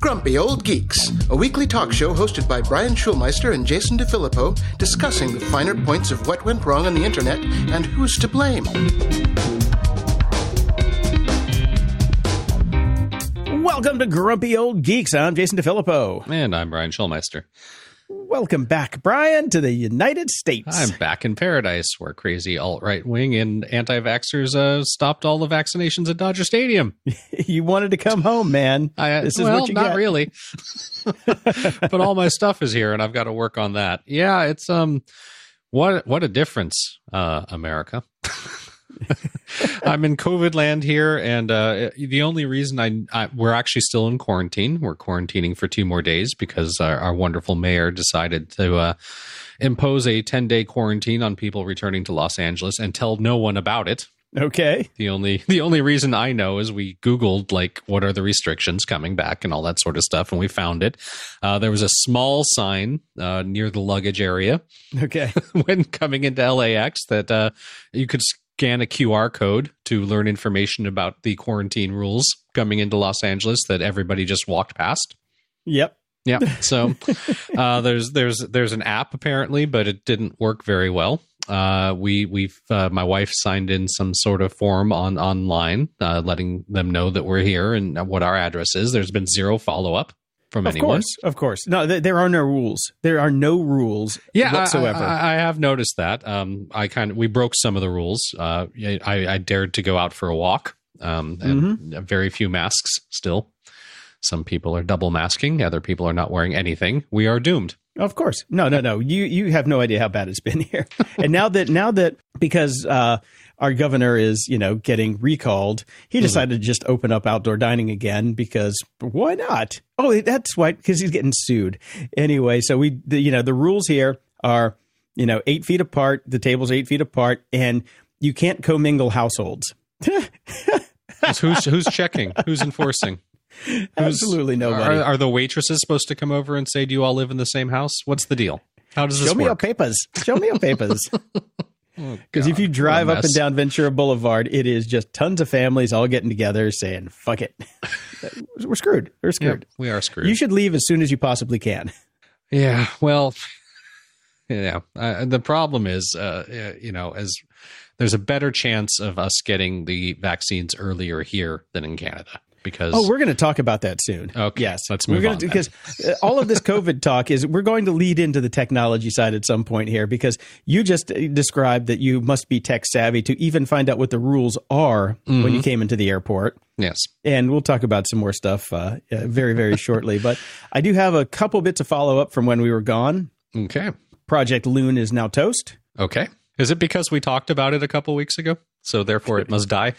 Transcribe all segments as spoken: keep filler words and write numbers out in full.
Grumpy Old Geeks, a weekly talk show hosted by Brian Schulmeister and Jason DeFilippo, discussing the finer points of what went wrong on the internet and who's to blame. Welcome to Grumpy Old Geeks. I'm Jason DeFilippo. And I'm Brian Schulmeister. Welcome back, Brian, to the United States. I'm back in paradise where crazy alt-right wing and anti-vaxxers uh, stopped all the vaccinations at Dodger Stadium. You wanted to come home, man. I, this is well, what you not got. Really. But all my stuff is here, and I've got to work on that. Yeah, it's um, what what a difference, uh, America. I'm in COVID land here, and uh, the only reason I, I we're actually still in quarantine. We're quarantining for two more days because our, our wonderful mayor decided to uh, impose a ten-day quarantine on people returning to Los Angeles and tell no one about it. Okay. The only the only reason I know is we Googled, like, what are the restrictions coming back and all that sort of stuff, and we found it. Uh, there was a small sign uh, near the luggage area. Okay. When coming into L A X that uh, you could scan a Q R code to learn information about the quarantine rules coming into Los Angeles that everybody just walked past. Yep. Yeah. So uh, there's there's there's an app apparently, but it didn't work very well. Uh, we we've uh, my wife signed in some sort of form on online, uh, letting them know that we're here and what our address is. There's been zero follow up. From anyone. Of course, of course. No, th- there are no rules. There are no rules yeah, whatsoever. I, I, I have noticed that. Um, I kind of we broke some of the rules. Uh, I, I dared to go out for a walk. Um, and mm-hmm. Very few masks still. Some people are double masking. Other people are not wearing anything. We are doomed. Of course. No, no, no. You you have no idea how bad it's been here. And now that now that because uh, our governor is, you know, getting recalled, he decided mm-hmm. to just open up outdoor dining again because why not? Oh, that's why, because he's getting sued. Anyway, so we, the, you know, the rules here are, you know, eight feet apart. The table's eight feet apart and you can't commingle households. who's Who's checking? Who's enforcing? Who's, Absolutely nobody. Are, are the waitresses supposed to come over and say, do you all live in the same house? What's the deal? How does this Show work? Show me your papers. Show me your papers. Because oh, if you drive up and down Ventura Boulevard, it is just tons of families all getting together saying, fuck it. We're screwed. We're screwed. Yep, we are screwed. You should leave as soon as you possibly can. Yeah. Well, yeah. Uh, the problem is, uh, you know, as there's a better chance of us getting the vaccines earlier here than in Canada. Because oh, we're going to talk about that soon. Okay, yes, let's move we're gonna, on. Because all of this COVID talk is we're going to lead into the technology side at some point here because you just described that you must be tech savvy to even find out what the rules are mm-hmm. when you came into the airport. Yes. And we'll talk about some more stuff uh, very, very shortly. But I do have a couple bits of follow up from when we were gone. Okay. Project Loon is now toast. Okay. Is it because we talked about it a couple weeks ago? So therefore it must die?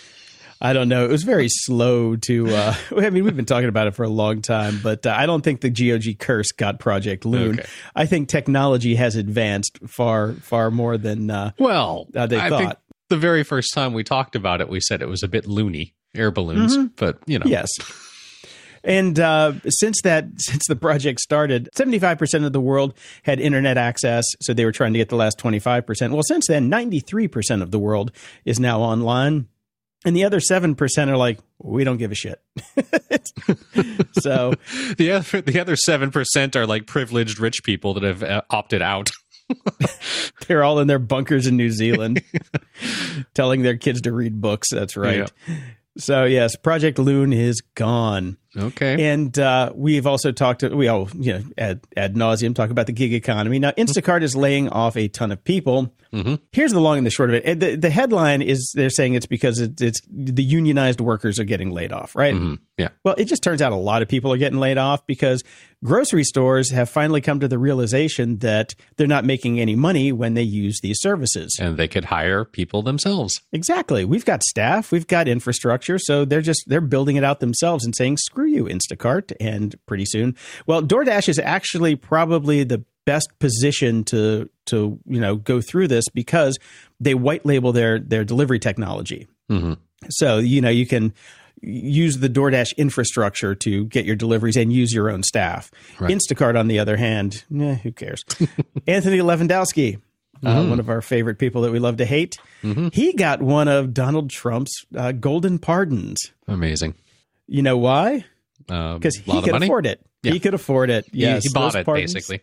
I don't know. It was very slow to uh, – I mean, we've been talking about it for a long time, but uh, I don't think the G O G curse got Project Loon. Okay. I think technology has advanced far, far more than uh, well, uh, they I thought. Think the very first time we talked about it, we said it was a bit loony, air balloons, mm-hmm. but you know. Yes. And uh, since that, since the project started, seventy-five percent of the world had internet access, so they were trying to get the last twenty-five percent. Well, since then, ninety-three percent of the world is now online. And the other seven percent are like, we don't give a shit. So the other, the other seven percent are like privileged rich people that have uh, opted out. They're all in their bunkers in New Zealand telling their kids to read books. That's right. Yeah. So, yes, Project Loon is gone. Okay. And uh, we've also talked – we all you know, ad, ad nauseum talk about the gig economy. Now, Instacart is laying off a ton of people. Mm-hmm. Here's the long and the short of it. The, the headline is they're saying it's because it, it's the unionized workers are getting laid off, right? Mm-hmm. Yeah. Well, it just turns out a lot of people are getting laid off because grocery stores have finally come to the realization that they're not making any money when they use these services. And they could hire people themselves. Exactly. We've got staff. We've got infrastructure. So they're just – they're building it out themselves and saying screw you, Instacart, and pretty soon. Well, DoorDash is actually probably the best position to to you know go through this because they white label their their delivery technology. Mm-hmm. So you know you can use the DoorDash infrastructure to get your deliveries and use your own staff. Right. Instacart, on the other hand, eh, who cares? Anthony Lewandowski. Uh, mm-hmm. One of our favorite people that we love to hate. Mm-hmm. He got one of Donald Trump's uh, golden pardons. Amazing. You know why? Because um, he could afford it. Yeah. He could afford it. Yes, he, he bought those it, pardons, basically.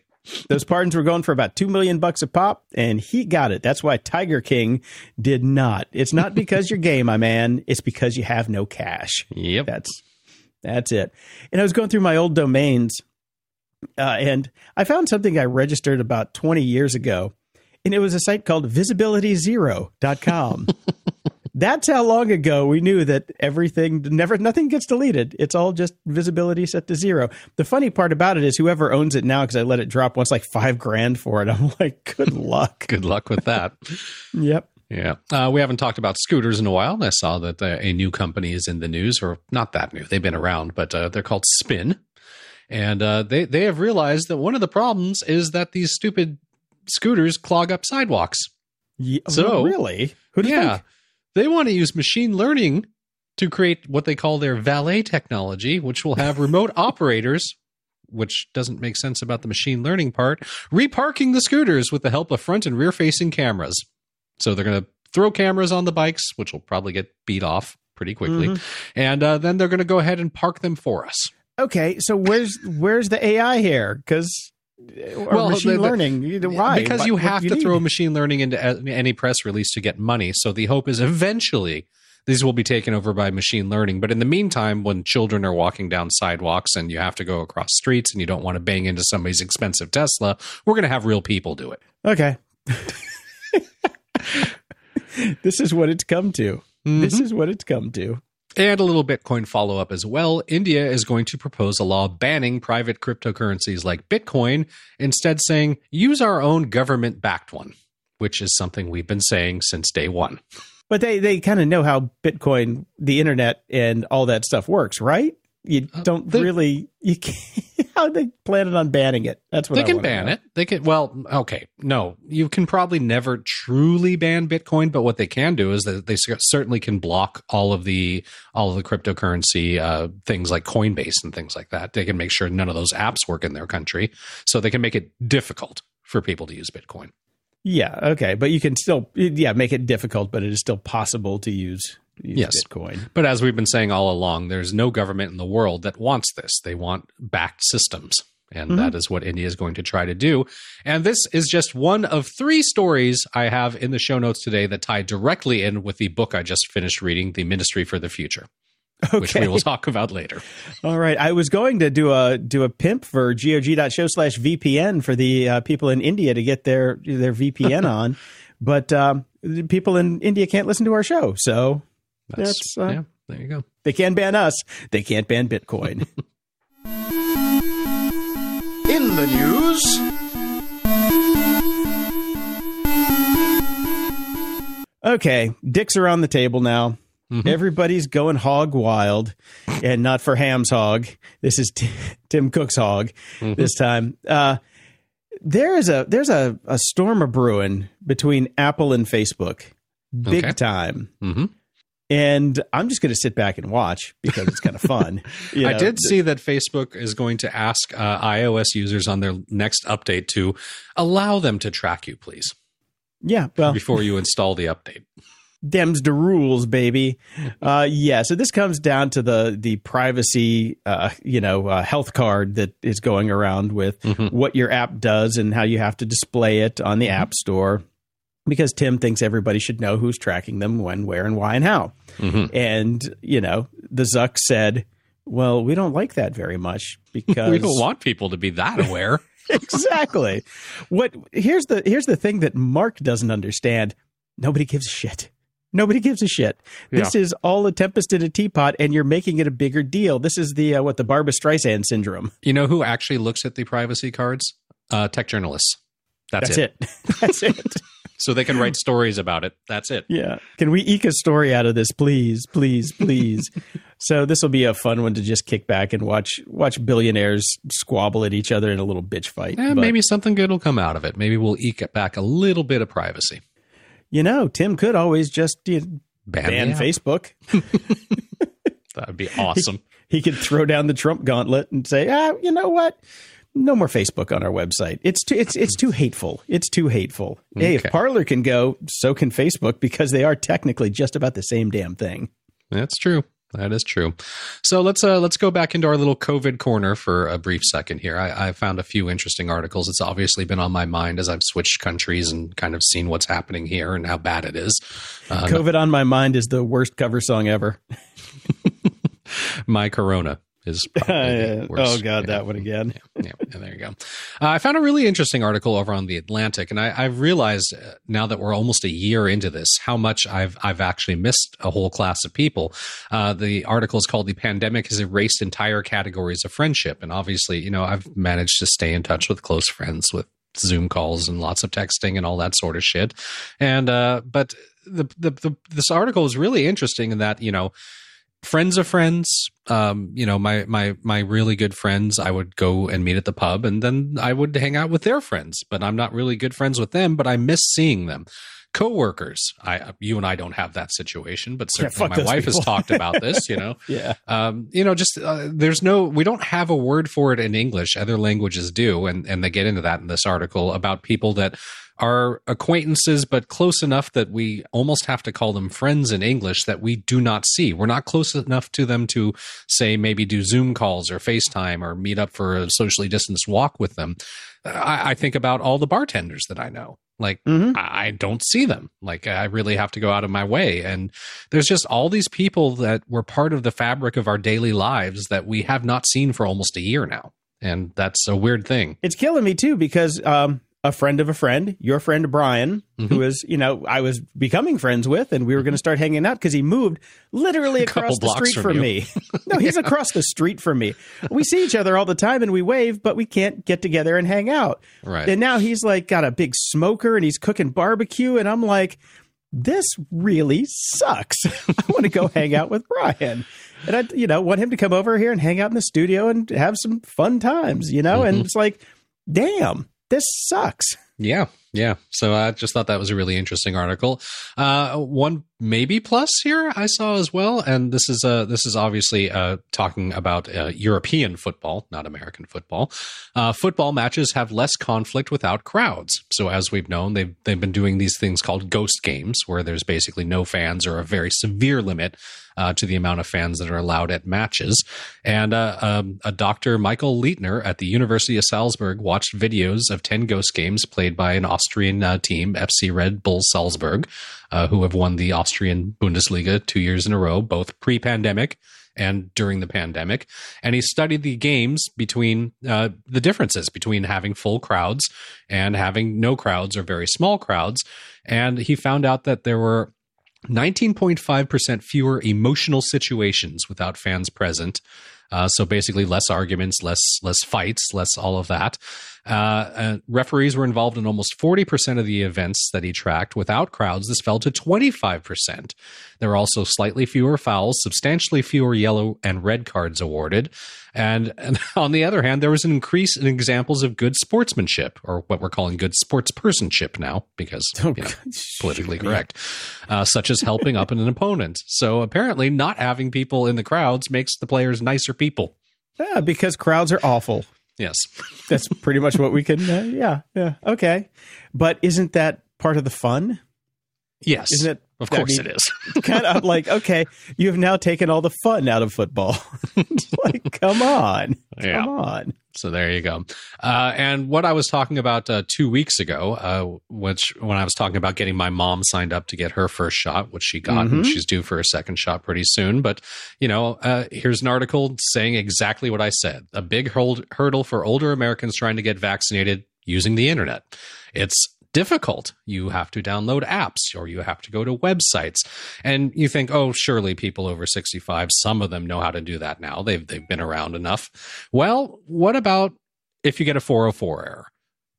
Those pardons were going for about two million bucks a pop, and he got it. That's why Tiger King did not. It's not because you're gay, my man. It's because you have no cash. Yep. That's that's it. And I was going through my old domains, uh, and I found something I registered about twenty years ago, and it was a site called visibility zero dot com. That's how long ago we knew that everything, never, nothing gets deleted. It's all just visibility set to zero. The funny part about it is whoever owns it now, because I let it drop once, like five grand for it. I'm like, good luck. Good luck with that. Yep. Yeah. Uh, we haven't talked about scooters in a while. I saw that uh, a new company is in the news, or not that new. They've been around, but uh, they're called Spin. And uh, they, they have realized that one of the problems is that these stupid scooters clog up sidewalks. Yeah, so really? Who do you yeah. think? They want to use machine learning to create what they call their valet technology, which will have remote operators, which doesn't make sense about the machine learning part, reparking the scooters with the help of front and rear-facing cameras. So they're going to throw cameras on the bikes, which will probably get beat off pretty quickly. Mm-hmm. And uh, then they're going to go ahead and park them for us. Okay, so where's where's the A I here? Because... Or well, machine the, the, learning. Why? Because what, you have you to need? throw machine learning into any press release to get money. So the hope is eventually these will be taken over by machine learning. But in the meantime, when children are walking down sidewalks and you have to go across streets and you don't want to bang into somebody's expensive Tesla, we're going to have real people do it. Okay. This is what it's come to. Mm-hmm. This is what it's come to. And a little Bitcoin follow-up as well. India is going to propose a law banning private cryptocurrencies like Bitcoin, instead saying, use our own government-backed one, which is something we've been saying since day one. But they, they kind of know how Bitcoin, the internet, and all that stuff works, right? You don't uh, they, really, you can't, how they planning on banning it? That's what they I can ban know. It. They can, well, okay, no, you can probably never truly ban Bitcoin, but what they can do is that they certainly can block all of the, all of the cryptocurrency uh, things like Coinbase and things like that. They can make sure none of those apps work in their country, so they can make it difficult for people to use Bitcoin. Yeah. Okay. But you can still, yeah, make it difficult, but it is still possible to use Use yes. Bitcoin. But as we've been saying all along, there's no government in the world that wants this. They want backed systems. And mm-hmm. that is what India is going to try to do. And this is just one of three stories I have in the show notes today that tie directly in with the book I just finished reading, The Ministry for the Future, okay. which we will talk about later. All right. I was going to do a do a pimp for G O G dot show slash V P N for the uh, people in India to get their, their V P N on. But um, people in India can't listen to our show, so... That's, That's uh, yeah, there you go. They can ban us. They can't ban Bitcoin. In the news. Okay. Dicks are on the table now. Mm-hmm. Everybody's going hog wild, and not for Ham's hog. This is T- Tim Cook's hog mm-hmm. this time. Uh, there is a, there's a, a storm a brewing between Apple and Facebook. Big okay. time. Mm-hmm. And I'm just going to sit back and watch because it's kind of fun. You know, I did see that Facebook is going to ask uh, iOS users on their next update to allow them to track you, please. Yeah. Well, before you install the update. Them's the rules, baby. Uh, yeah. So this comes down to the the privacy, uh, you know, uh, health card that is going around with mm-hmm. what your app does and how you have to display it on the mm-hmm. App Store. Because Tim thinks everybody should know who's tracking them, when, where, and why, and how. Mm-hmm. And, you know, the Zuck said, well, we don't like that very much because... we don't want people to be that aware. Exactly. What here's the here's the thing that Mark doesn't understand. Nobody gives a shit. Nobody gives a shit. Yeah. This is all a tempest in a teapot, and you're making it a bigger deal. This is the, uh, what, the Barbra Streisand syndrome. You know who actually looks at the privacy cards? Uh, tech journalists. That's, That's it. it. That's it. So they can write stories about it. That's it. Yeah. Can we eke a story out of this, please, please, please? So this will be a fun one to just kick back and watch watch billionaires squabble at each other in a little bitch fight. Eh, but, maybe something good will come out of it. Maybe we'll eke it back a little bit of privacy. You know, Tim could always just you know, ban, ban Facebook. That would be awesome. He, he could throw down the Trump gauntlet and say, ah, you know what? No more Facebook on our website. It's too, it's it's too hateful. It's too hateful. Okay. Hey, if Parler can go, so can Facebook, because they are technically just about the same damn thing. That's true. That is true. So let's uh, let's go back into our little COVID corner for a brief second here. I, I found a few interesting articles. It's obviously been on my mind as I've switched countries and kind of seen what's happening here and how bad it is. Uh, COVID on my mind is the worst cover song ever. My Corona is probably worse. Oh, God, yeah. That one again. Yeah, yeah, there you go. Uh, I found a really interesting article over on The Atlantic, and I, I've realized now that we're almost a year into this, how much I've I've actually missed a whole class of people. Uh, the article is called The Pandemic Has Erased Entire Categories of Friendship. And obviously, you know, I've managed to stay in touch with close friends with Zoom calls and lots of texting and all that sort of shit. And uh, but the, the the this article is really interesting in that, you know, friends of friends, um, you know, my my my really good friends, I would go and meet at the pub and then I would hang out with their friends, but I'm not really good friends with them, but I miss seeing them. Coworkers, I, you and I don't have that situation, but certainly yeah, my wife people. has talked about this, you know. yeah. Um, you know, just uh, there's no, we don't have a word for it in English. Other languages do, and, and they get into that in this article about people that are acquaintances, but close enough that we almost have to call them friends in English that we do not see. We're not close enough to them to, say, maybe do Zoom calls or FaceTime or meet up for a socially distanced walk with them. I, I think about all the bartenders that I know. Like, mm-hmm. I don't see them. Like, I really have to go out of my way. And there's just all these people that were part of the fabric of our daily lives that we have not seen for almost a year now. And that's a weird thing. It's killing me, too, because um, a friend of a friend, your friend, Brian, mm-hmm. who is, you know, I was becoming friends with, and we were going to start hanging out because he moved literally across the street from, from me. No, he's yeah. across the street from me. We see each other all the time and we wave, but we can't get together and hang out. Right. And now he's like got a big smoker and he's cooking barbecue. And I'm like, this really sucks. I want to go hang out with Brian. And I, you know, want him to come over here and hang out in the studio and have some fun times, you know? Mm-hmm. And it's like, damn, this sucks. Yeah. Yeah. So I just thought that was a really interesting article. Uh, one maybe plus here I saw as well. And this is uh, this is obviously uh, talking about uh, European football, not American football. Uh, football matches have less conflict without crowds. So as we've known, they've, they've been doing these things called ghost games where there's basically no fans or a very severe limit uh, to the amount of fans that are allowed at matches. And uh, um, a Doctor Michael Leitner at the University of Salzburg watched videos of ten ghost games played by an Austrian Austrian uh, team, F C Red Bull Salzburg, uh, who have won the Austrian Bundesliga two years in a row, both pre-pandemic and during the pandemic. And he studied the games between uh, the differences between having full crowds and having no crowds or very small crowds. And he found out that there were nineteen point five percent fewer emotional situations without fans present. Uh, so basically less arguments, less less fights, less all of that. Uh, uh, referees were involved in almost forty percent of the events that he tracked. Without crowds, this fell to twenty-five percent. There were also slightly fewer fouls, substantially fewer yellow and red cards awarded. And, and on the other hand, there was an increase in examples of good sportsmanship, or what we're calling good sportspersonship now, because oh, you know, politically sure, correct, yeah. uh, such as helping up an opponent. So apparently not having people in the crowds makes the players nicer people. Yeah, because crowds are awful. Yes. That's pretty much what we can, uh, yeah, yeah, okay. But isn't that part of the fun? Yes, isn't it? Of course I mean, it is. Kind of like, okay, you have now taken all the fun out of football. Like, come on, yeah. come on. So there you go. Uh, and what I was talking about uh, two weeks ago, uh, which when I was talking about getting my mom signed up to get her first shot, which she got, mm-hmm. and she's due for a second shot pretty soon. But, you know, uh, here's an article saying exactly what I said. A big hold- hurdle for older Americans trying to get vaccinated using the internet. It's difficult. You have to download apps or you have to go to websites. And you think, oh, surely people over sixty-five, some of them know how to do that now. They've they've been around enough. Well, what about if you get a four oh four error?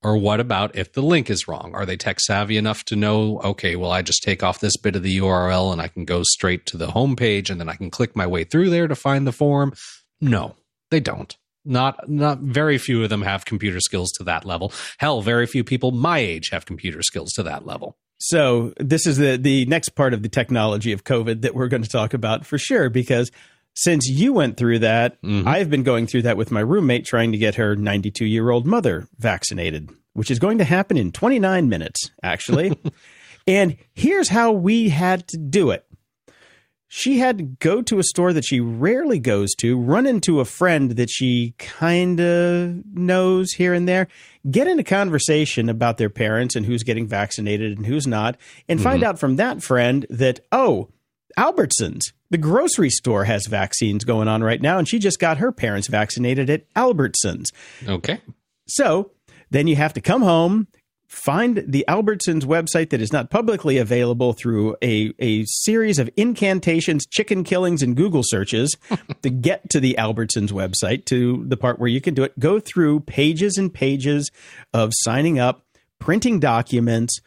Or what about if the link is wrong? Are they tech savvy enough to know, okay, well, I just take off this bit of the U R L and I can go straight to the homepage and then I can click my way through there to find the form? No, they don't. Not not very few of them have computer skills to that level. Hell, very few people my age have computer skills to that level. So this is the, the next part of the technology of COVID that we're going to talk about for sure, because since you went through that, mm-hmm. I've been going through that with my roommate trying to get her ninety-two-year-old mother vaccinated, which is going to happen in twenty-nine minutes, actually. And here's how we had to do it. she had to go to a store that she rarely goes to, run into a friend that she kind of knows here and there, get into conversation about their parents and who's getting vaccinated and who's not, and find mm-hmm. out from that friend that, oh, Albertsons, the grocery store, has vaccines going on right now, and she just got her parents vaccinated at Albertsons. Okay. So then you have to come home, find the Albertsons website that is not publicly available through a, a series of incantations, chicken killings, and Google searches to get to the Albertsons website, to the part where you can do it. Go through pages and pages of signing up, printing documents,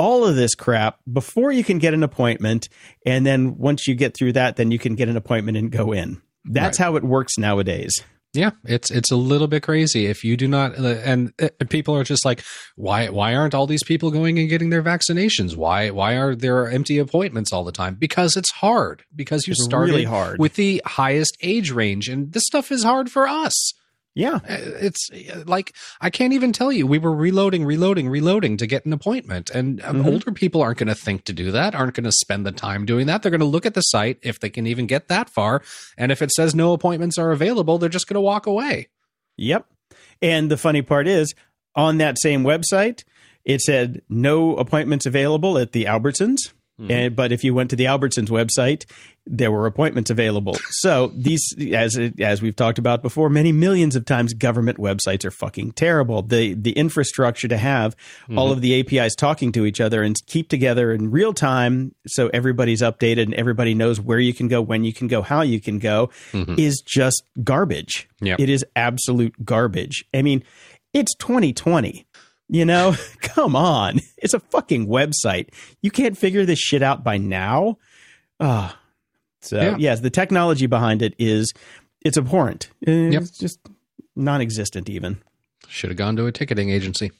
all of this crap before you can get an appointment. And then once you get through that, then you can get an appointment and go in. That's right. How it works nowadays. Yeah, it's it's a little bit crazy. If you do not, and people are just like, why why aren't all these people going and getting their vaccinations? Why why are there empty appointments all the time? Because it's hard. Because you started really hard with the highest age range, and this stuff is hard for us. Yeah, it's like I can't even tell you. We were reloading, reloading, reloading to get an appointment, and mm-hmm. older people aren't going to think to do that. Aren't going to spend the time doing that. They're going to look at the site if they can even get that far, and if it says no appointments are available, they're just going to walk away. Yep. And the funny part is, on that same website, it said no appointments available at the Albertsons. Mm-hmm. And, but if you went to the Albertsons website, there were appointments available. So these, as as we've talked about before, many millions of times, government websites are fucking terrible. The the infrastructure to have mm-hmm. all of the A P Is talking to each other and keep together in real time, so everybody's updated and everybody knows where you can go, when you can go, how you can go, mm-hmm. is just garbage. Yep. It is absolute garbage. I mean, it's twenty twenty. You know, come on. It's a fucking website. You can't figure this shit out by now. Uh, so, yeah. yes, the technology behind it is, it's abhorrent. It's yep. just non-existent even. Should have gone to a ticketing agency.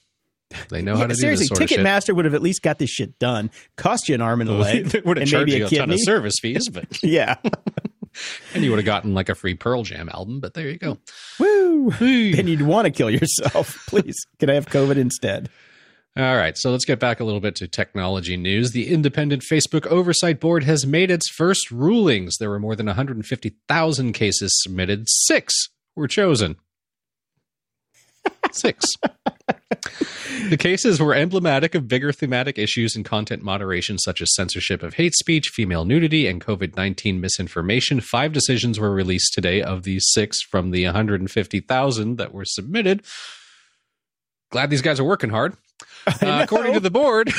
They know yeah, how to do this sort of shit. Seriously, Ticketmaster would have at least got this shit done. Cost you an arm and a leg. They would have charged you a kidney. Ton of service fees. But yeah. And you would have gotten like a free Pearl Jam album, but there you go. Woo! Then you'd want to kill yourself. Please, can I have COVID instead? All right, so let's get back a little bit to technology news. The independent Facebook Oversight Board has made its first rulings. There were more than one hundred fifty thousand cases submitted. Six were chosen. Six. The cases were emblematic of bigger thematic issues in content moderation, such as censorship of hate speech, female nudity, and COVID nineteen misinformation. Five decisions were released today of the six from the one hundred fifty thousand that were submitted. Glad these guys are working hard. Uh, according to the board...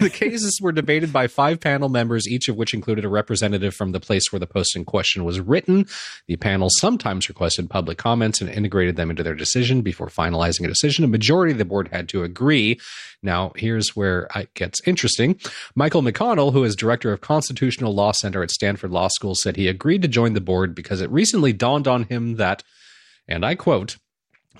The cases were debated by five panel members, each of which included a representative from the place where the post in question was written. The panel sometimes requested public comments and integrated them into their decision before finalizing a decision. A majority of the board had to agree. Now, here's where it gets interesting. Michael McConnell, who is director of Constitutional Law Center at Stanford Law School, said he agreed to join the board because it recently dawned on him that, and I quote,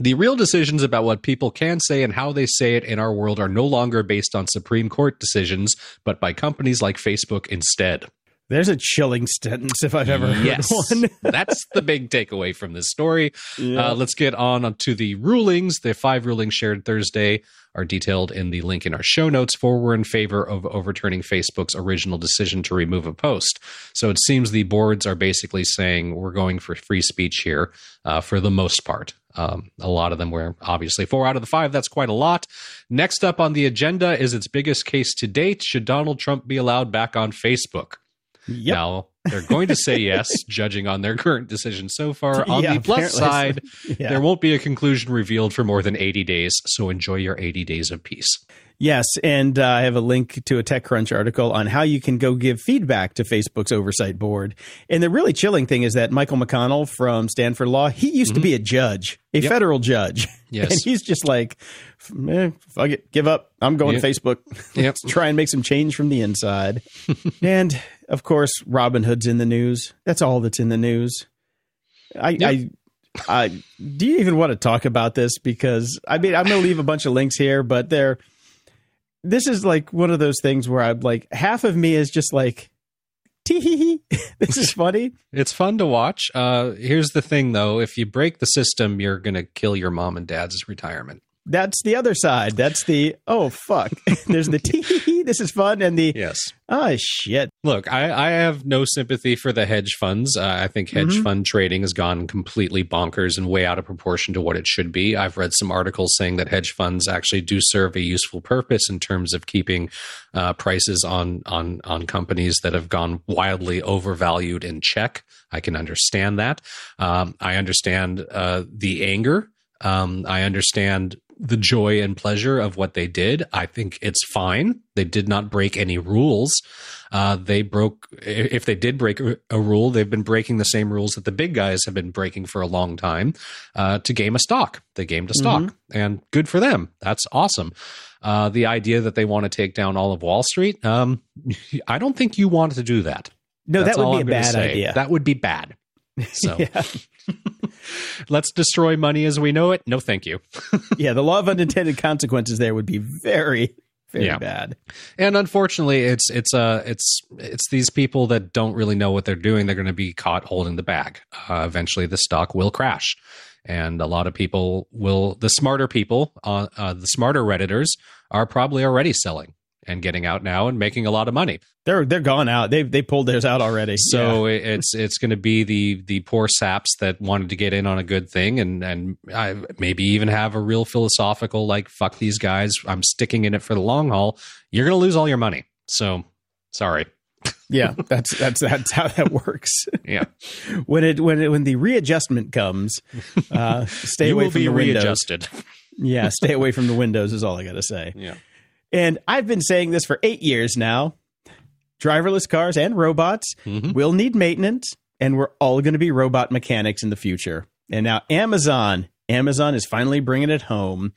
"The real decisions about what people can say and how they say it in our world are no longer based on Supreme Court decisions, but by companies like Facebook instead." There's a chilling sentence if I've ever heard yes. one. That's the big takeaway from this story. Yeah. Uh, let's get on to the rulings. The five rulings shared Thursday are detailed in the link in our show notes. Four were in favor of overturning Facebook's original decision to remove a post. So it seems the boards are basically saying we're going for free speech here uh, for the most part. Um, a lot of them were obviously four out of the five. That's quite a lot. Next up on the agenda is its biggest case to date. Should Donald Trump be allowed back on Facebook? Yep. Now, they're going to say yes, judging on their current decision so far. On yeah, the plus side, yeah. there won't be a conclusion revealed for more than eighty days, so enjoy your eighty days of peace. Yes, and uh, I have a link to a TechCrunch article on how you can go give feedback to Facebook's oversight board. And the really chilling thing is that Michael McConnell from Stanford Law, he used mm-hmm. to be a judge, a yep. federal judge. Yes. And he's just like, eh, fuck it, give up. I'm going yep. to Facebook. Yep. Try and make some change from the inside. And, of course, Robin Hood's in the news. That's all that's in the news. I, yep. I I do you even want to talk about this? Because, I mean, I'm going to leave a bunch of links here, but they're... This is like one of those things where I'm like, half of me is just like, tee-hee-hee, this is funny. It's fun to watch. Uh, here's the thing, though. If you break the system, you're going to kill your mom and dad's retirement. That's the other side. That's the, oh, fuck. There's the tee, this is fun, and the, yes. oh, shit. Look, I, I have no sympathy for the hedge funds. Uh, I think hedge mm-hmm. fund trading has gone completely bonkers and way out of proportion to what it should be. I've read some articles saying that hedge funds actually do serve a useful purpose in terms of keeping uh, prices on, on, on companies that have gone wildly overvalued in check. I can understand that. Um, I understand uh, the anger. Um, I understand the joy and pleasure of what they did. I think it's fine. They did not break any rules. Uh, they broke, if they did break a rule, they've been breaking the same rules that the big guys have been breaking for a long time uh, to game a stock. They gamed a stock, mm-hmm. and good for them. That's awesome. Uh, the idea that they want to take down all of Wall Street, um, I don't think you want to do that. No, That's that would be I'm a bad say. idea. That would be bad. So yeah. Let's destroy money as we know it. No, thank you. Yeah, the law of unintended consequences there would be very, very yeah. bad. And unfortunately, it's it's uh it's it's these people that don't really know what they're doing. They're going to be caught holding the bag. Uh, eventually, the stock will crash, and a lot of people will. The smarter people, uh, uh, the smarter Redditors, are probably already selling and getting out now and making a lot of money. They're they're gone out. They they pulled theirs out already. So yeah. it's it's going to be the the poor saps that wanted to get in on a good thing and and I maybe even have a real philosophical like fuck these guys. I'm sticking in it for the long haul. You're going to lose all your money. So sorry. Yeah, that's that's that's how that works. Yeah, when it when it, when the readjustment comes, uh, stay away from the windows. You will be readjusted. Yeah, stay away from the windows is all I got to say. Yeah. And I've been saying this for eight years now. Driverless cars and robots mm-hmm. will need maintenance, and we're all going to be robot mechanics in the future. And now Amazon, Amazon is finally bringing it home.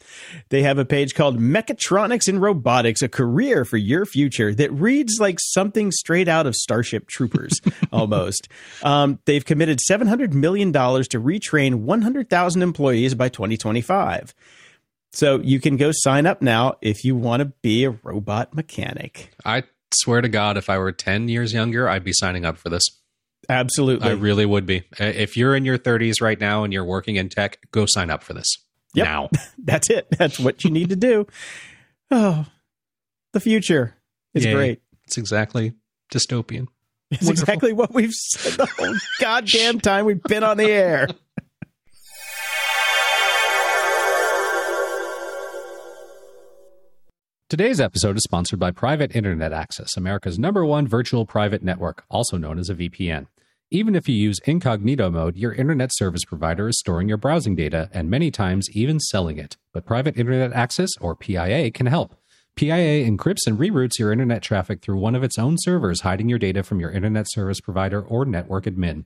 They have a page called Mechatronics and Robotics, a career for your future that reads like something straight out of Starship Troopers almost. Um, they've committed seven hundred million dollars to retrain one hundred thousand employees by twenty twenty-five. So you can go sign up now if you want to be a robot mechanic. I swear to God, if I were ten years younger, I'd be signing up for this. Absolutely. I really would be. If you're in your thirties right now and you're working in tech, go sign up for this. Yep. Now. That's it. That's what you need to do. Oh, the future is Yay. great. It's exactly dystopian. It's Wonderful. exactly what we've said the whole goddamn time we've been on the air. Today's episode is sponsored by Private Internet Access, America's number one virtual private network, also known as a V P N. Even if you use incognito mode, your internet service provider is storing your browsing data and many times even selling it. But Private Internet Access, or P I A, can help. P I A encrypts and reroutes your internet traffic through one of its own servers, hiding your data from your internet service provider or network admin.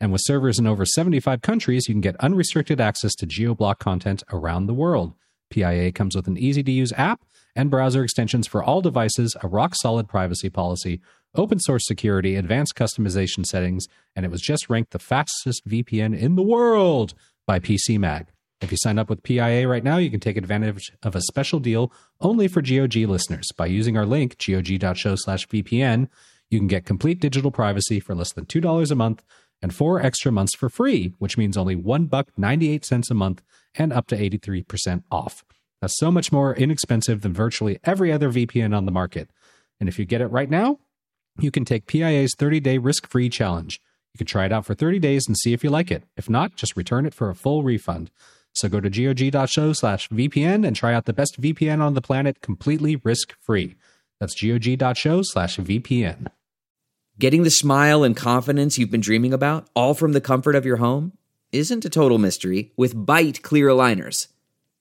And with servers in over seventy-five countries, you can get unrestricted access to geo-block content around the world. P I A comes with an easy-to-use app and browser extensions for all devices, a rock-solid privacy policy, open-source security, advanced customization settings, and it was just ranked the fastest V P N in the world by P C Mag. If you sign up with P I A right now, you can take advantage of a special deal only for G O G listeners. By using our link, G O G dot show slash V P N, you can get complete digital privacy for less than two dollars a month and four extra months for free, which means only one dollar ninety-eight cents a month and up to eighty-three percent off. That's so much more inexpensive than virtually every other V P N on the market. And if you get it right now, you can take P I A's thirty-day risk-free challenge. You can try it out for thirty days and see if you like it. If not, just return it for a full refund. So go to G O G dot show slash V P N and try out the best V P N on the planet completely risk-free. That's G O G dot show slash V P N. Getting the smile and confidence you've been dreaming about, all from the comfort of your home, isn't a total mystery with Bite Clear Aligners.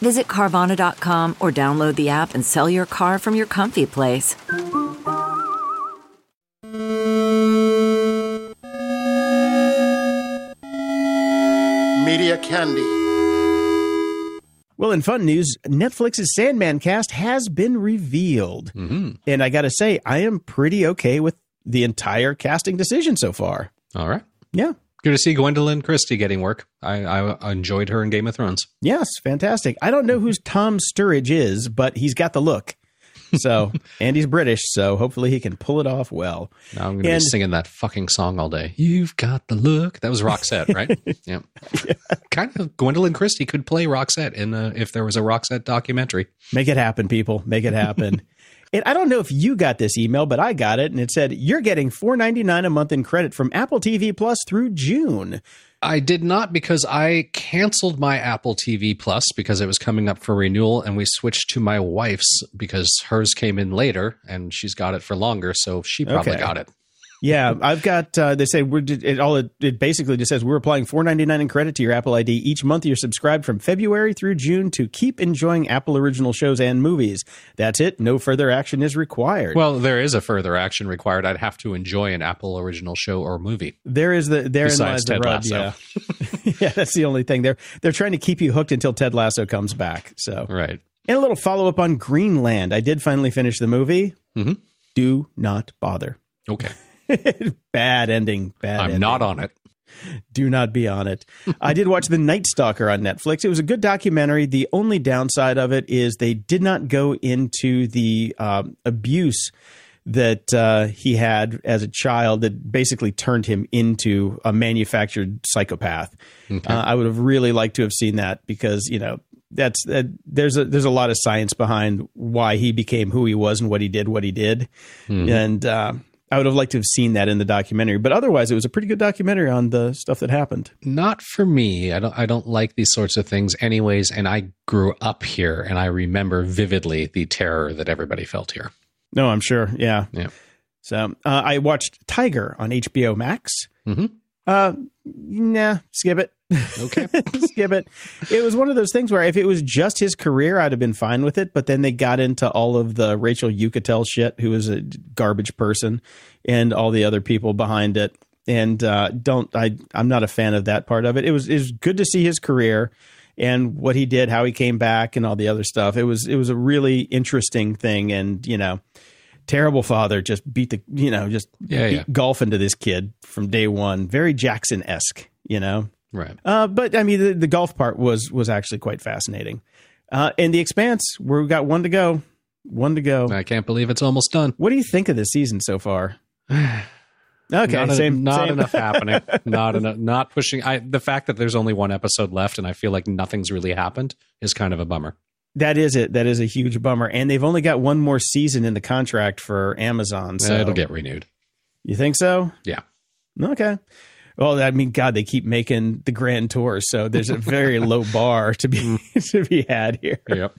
Visit Carvana dot com or download the app and sell your car from your comfy place. Media Candy. Well, in fun news, Netflix's Sandman cast has been revealed. Mm-hmm. And I got to say, I am pretty okay with the entire casting decision so far. All right. Yeah. Good to see Gwendolyn Christie getting work. I, I enjoyed her in Game of Thrones. Yes, fantastic. I don't know who Tom Sturridge is, but he's got the look. So, and he's British, so hopefully he can pull it off well. Now I'm going to and, be singing that fucking song all day. You've got the look. That was Roxette, right? Yeah. yeah. Kind of Gwendolyn Christie could play Roxette in a, if there was a Roxette documentary. Make it happen, people. Make it happen. And I don't know if you got this email, but I got it, and it said, you're getting four dollars and ninety-nine cents a month in credit from Apple T V Plus through June. I did not, because I canceled my Apple T V Plus because it was coming up for renewal, and we switched to my wife's because hers came in later, and she's got it for longer, so she probably okay. got it. Yeah, I've got. Uh, they say we're it all. It basically just says we're applying four dollars and ninety-nine cents in credit to your Apple I D each month. You're subscribed from February through June to keep enjoying Apple original shows and movies. That's it. No further action is required. Well, there is a further action required. I'd have to enjoy an Apple original show or movie. There is the there besides Ted rub, Lasso. Yeah. yeah, that's the only thing. They're they're trying to keep you hooked until Ted Lasso comes back. So right. And a little follow up on Greenland. I did finally finish the movie. Mm-hmm. Do not bother. Okay. Bad ending. Bad I'm ending. Not on it. Do not be on it. I did watch The Night Stalker on Netflix. It was a good documentary. The only downside of it is they did not go into the um, abuse that uh, he had as a child that basically turned him into a manufactured psychopath. Okay. Uh, I would have really liked to have seen that because, you know, that's uh, there's a there's a lot of science behind why he became who he was and what he did, what he did. Mm-hmm. And uh I would have liked to have seen that in the documentary, but otherwise it was a pretty good documentary on the stuff that happened. Not for me. I don't, I don't like these sorts of things anyways. And I grew up here and I remember vividly the terror that everybody felt here. No, I'm sure. Yeah. Yeah. So uh, I watched Tiger on H B O Max. Mm-hmm. Uh, nah, skip it. Okay. Skip it. It was one of those things where if it was just his career, I'd have been fine with it. But then they got into all of the Rachel Yucatel shit, who is a garbage person, and all the other people behind it. And uh, don't I, I'm not a fan of that part of it. It was, it was good to see his career and what he did, how he came back and all the other stuff. It was it was a really interesting thing. And, you know, terrible father just beat the, you know, just yeah, beat yeah. golf into this kid from day one. Very Jackson-esque, you know. Right. Uh, but, I mean, the, the golf part was was actually quite fascinating. Uh, and The Expanse, where we've got one to go. One to go. I can't believe it's almost done. What do you think of this season so far? Okay. Not, same, a, not same. enough happening. Not enough. Not pushing. I, the fact that there's only one episode left and I feel like nothing's really happened is kind of a bummer. That is it. That is a huge bummer. And they've only got one more season in the contract for Amazon. So it'll get renewed. You think so? Yeah. Okay. Well, I mean, God, they keep making the grand tours, so there's a very low bar to be to be had here. Yep.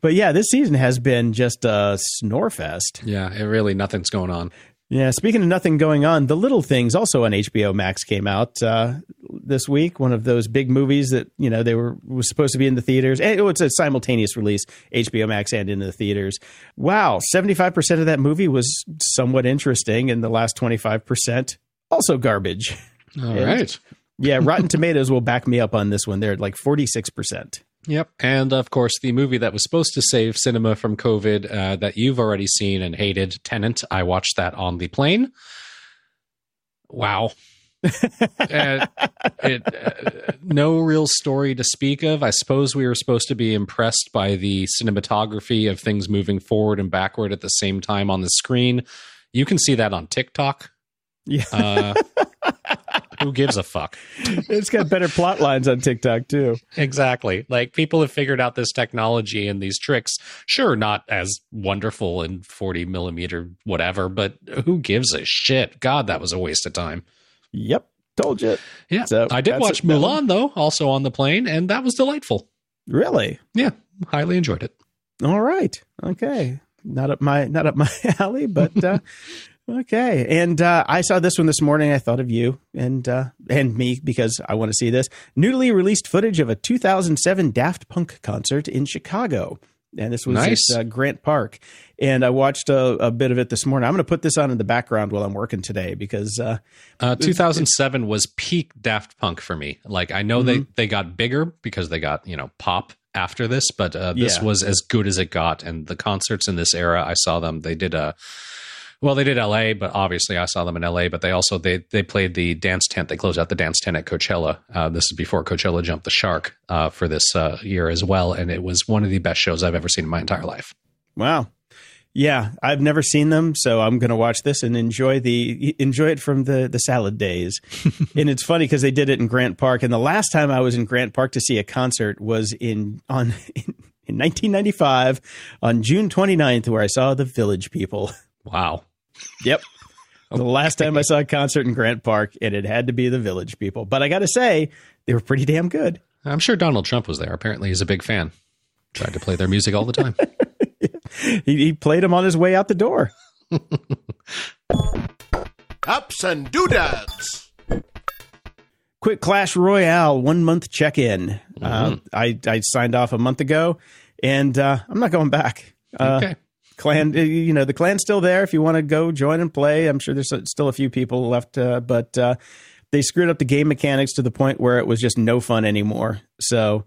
But yeah, this season has been just a snore fest. Yeah, it really nothing's going on. Yeah, speaking of nothing going on, The Little Things also on H B O Max came out uh, this week. One of those big movies that, you know, they were was supposed to be in the theaters. And it's a simultaneous release, H B O Max and in the theaters. Wow, seventy-five percent of that movie was somewhat interesting, and the last twenty-five percent also garbage. All and, right. Yeah, Rotten Tomatoes will back me up on this one. They're at like forty-six percent. Yep. And of course, the movie that was supposed to save cinema from COVID uh, that you've already seen and hated, Tenet. I watched that on the plane. Wow. uh, it, uh, no real story to speak of. I suppose we were supposed to be impressed by the cinematography of things moving forward and backward at the same time on the screen. You can see that on TikTok. Yeah. Uh, who gives a fuck? It's got better plot lines on TikTok, too. Exactly. Like, people have figured out this technology and these tricks. Sure, not as wonderful in forty millimeter whatever, but who gives a shit? God, that was a waste of time. Yep. Told you. Yeah. So I did watch Mulan, though, also on the plane, and that was delightful. Really? Yeah. Highly enjoyed it. All right. Okay. Not up my not up my alley, but uh, okay. And uh, I saw this one this morning. I thought of you and uh, and me because I want to see this. Newly released footage of a two thousand seven Daft Punk concert in Chicago. And this was nice. at uh, Grant Park. And I watched a, a bit of it this morning. I'm going to put this on in the background while I'm working today because... Uh, uh, two thousand seven was peak Daft Punk for me. Like, I know mm-hmm. they, they got bigger because they got, you know, pop after this, but uh, this yeah. was as good as it got. And the concerts in this era, I saw them. They did a... Well, they did L A, but obviously I saw them in L A, but they also, they they played the dance tent. They closed out the dance tent at Coachella. Uh, this is before Coachella jumped the shark uh, for this uh, year as well. And it was one of the best shows I've ever seen in my entire life. Wow. Yeah. I've never seen them. So I'm going to watch this and enjoy the, enjoy it from the, the salad days. And it's funny because they did it in Grant Park. And the last time I was in Grant Park to see a concert was in, on, in, in nineteen ninety-five on June twenty-ninth, where I saw the Village People. Wow. Yep. The last time I saw a concert in Grant Park, and it had to be the Village People. But I got to say, they were pretty damn good. I'm sure Donald Trump was there. Apparently, he's a big fan. Tried to play their music all the time. he, he played them on his way out the door. Ups and doodads. Quick Clash Royale one-month check-in. Mm-hmm. Uh, I, I signed off a month ago, and uh, I'm not going back. Uh, okay. Clan, you know, the clan's still there. If you want to go join and play, I'm sure there's still a few people left, uh, but uh, they screwed up the game mechanics to the point where it was just no fun anymore. So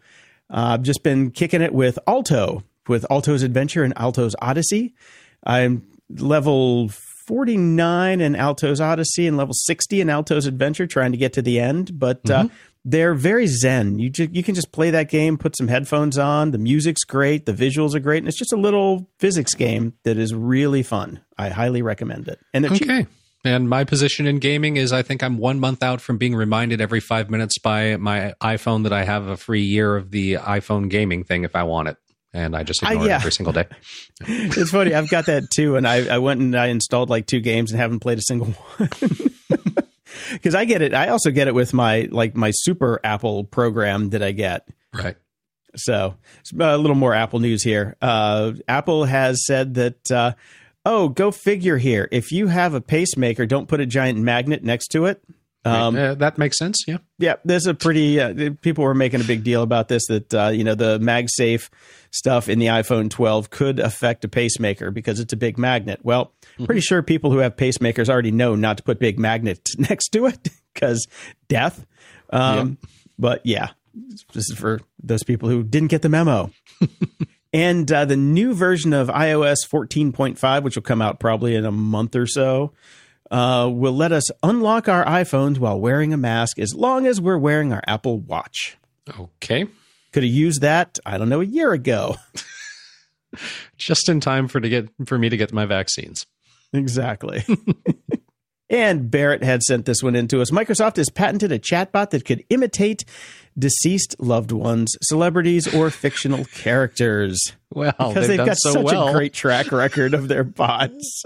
uh, I've just been kicking it with Alto, with Alto's Adventure and Alto's Odyssey. I'm level forty-nine in Alto's Odyssey and level sixty in Alto's Adventure, trying to get to the end, but mm-hmm. uh, they're very zen. You ju- you can just play that game, put some headphones on. The music's great. The visuals are great. And it's just a little physics game that is really fun. I highly recommend it. And they're okay. cheap. And my position in gaming is I think I'm one month out from being reminded every five minutes by my iPhone that I have a free year of the iPhone gaming thing if I want it. And I just ignore I, yeah. it every single day. It's funny. I've got that too. And I, I went and I installed like two games and haven't played a single one. Because I get it. I also get it with my like my super Apple program that I get. Right. So a little more Apple news here. Uh, Apple has said that, uh, oh, go figure here. If you have a pacemaker, don't put a giant magnet next to it. Um, right. uh, that makes sense. Yeah. Yeah. There's a pretty uh, people were making a big deal about this, that, uh, you know, the MagSafe stuff in the iPhone twelve could affect a pacemaker because it's a big magnet. Well, mm-hmm. pretty sure people who have pacemakers already know not to put big magnets next to it because death. Um, yep. But yeah, this is for those people who didn't get the memo. And uh, the new version of iOS fourteen point five, which will come out probably in a month or so. Uh, will let us unlock our iPhones while wearing a mask as long as we're wearing our Apple Watch. Okay. Could have used that, I don't know, a year ago. Just in time for to get for me to get my vaccines. Exactly. And Barrett had sent this one in to us. Microsoft has patented a chatbot that could imitate deceased loved ones, celebrities, or fictional characters. Well, because they've, they've got so such well. a great track record of their bots.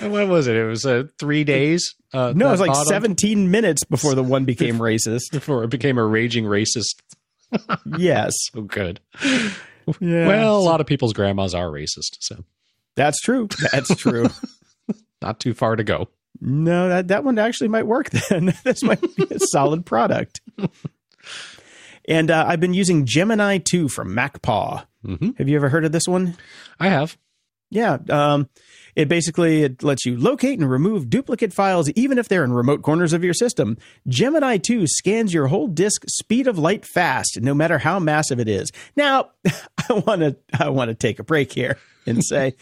What was it? It was uh, three days. Uh, no, it was like bottom. seventeen minutes before the one became racist. Before it became a raging racist. Yes. So good. Yeah. Well, a lot of people's grandmas are racist. So that's true. That's true. Not too far to go. No, that, that one actually might work then. This might be a solid product. And uh, I've been using Gemini two from MacPaw. Mm-hmm. Have you ever heard of this one? I have. Yeah. Um, it basically it lets you locate and remove duplicate files, even if they're in remote corners of your system. Gemini two scans your whole disk speed of light fast, no matter how massive it is. Now, I want to I want to take a break here and say...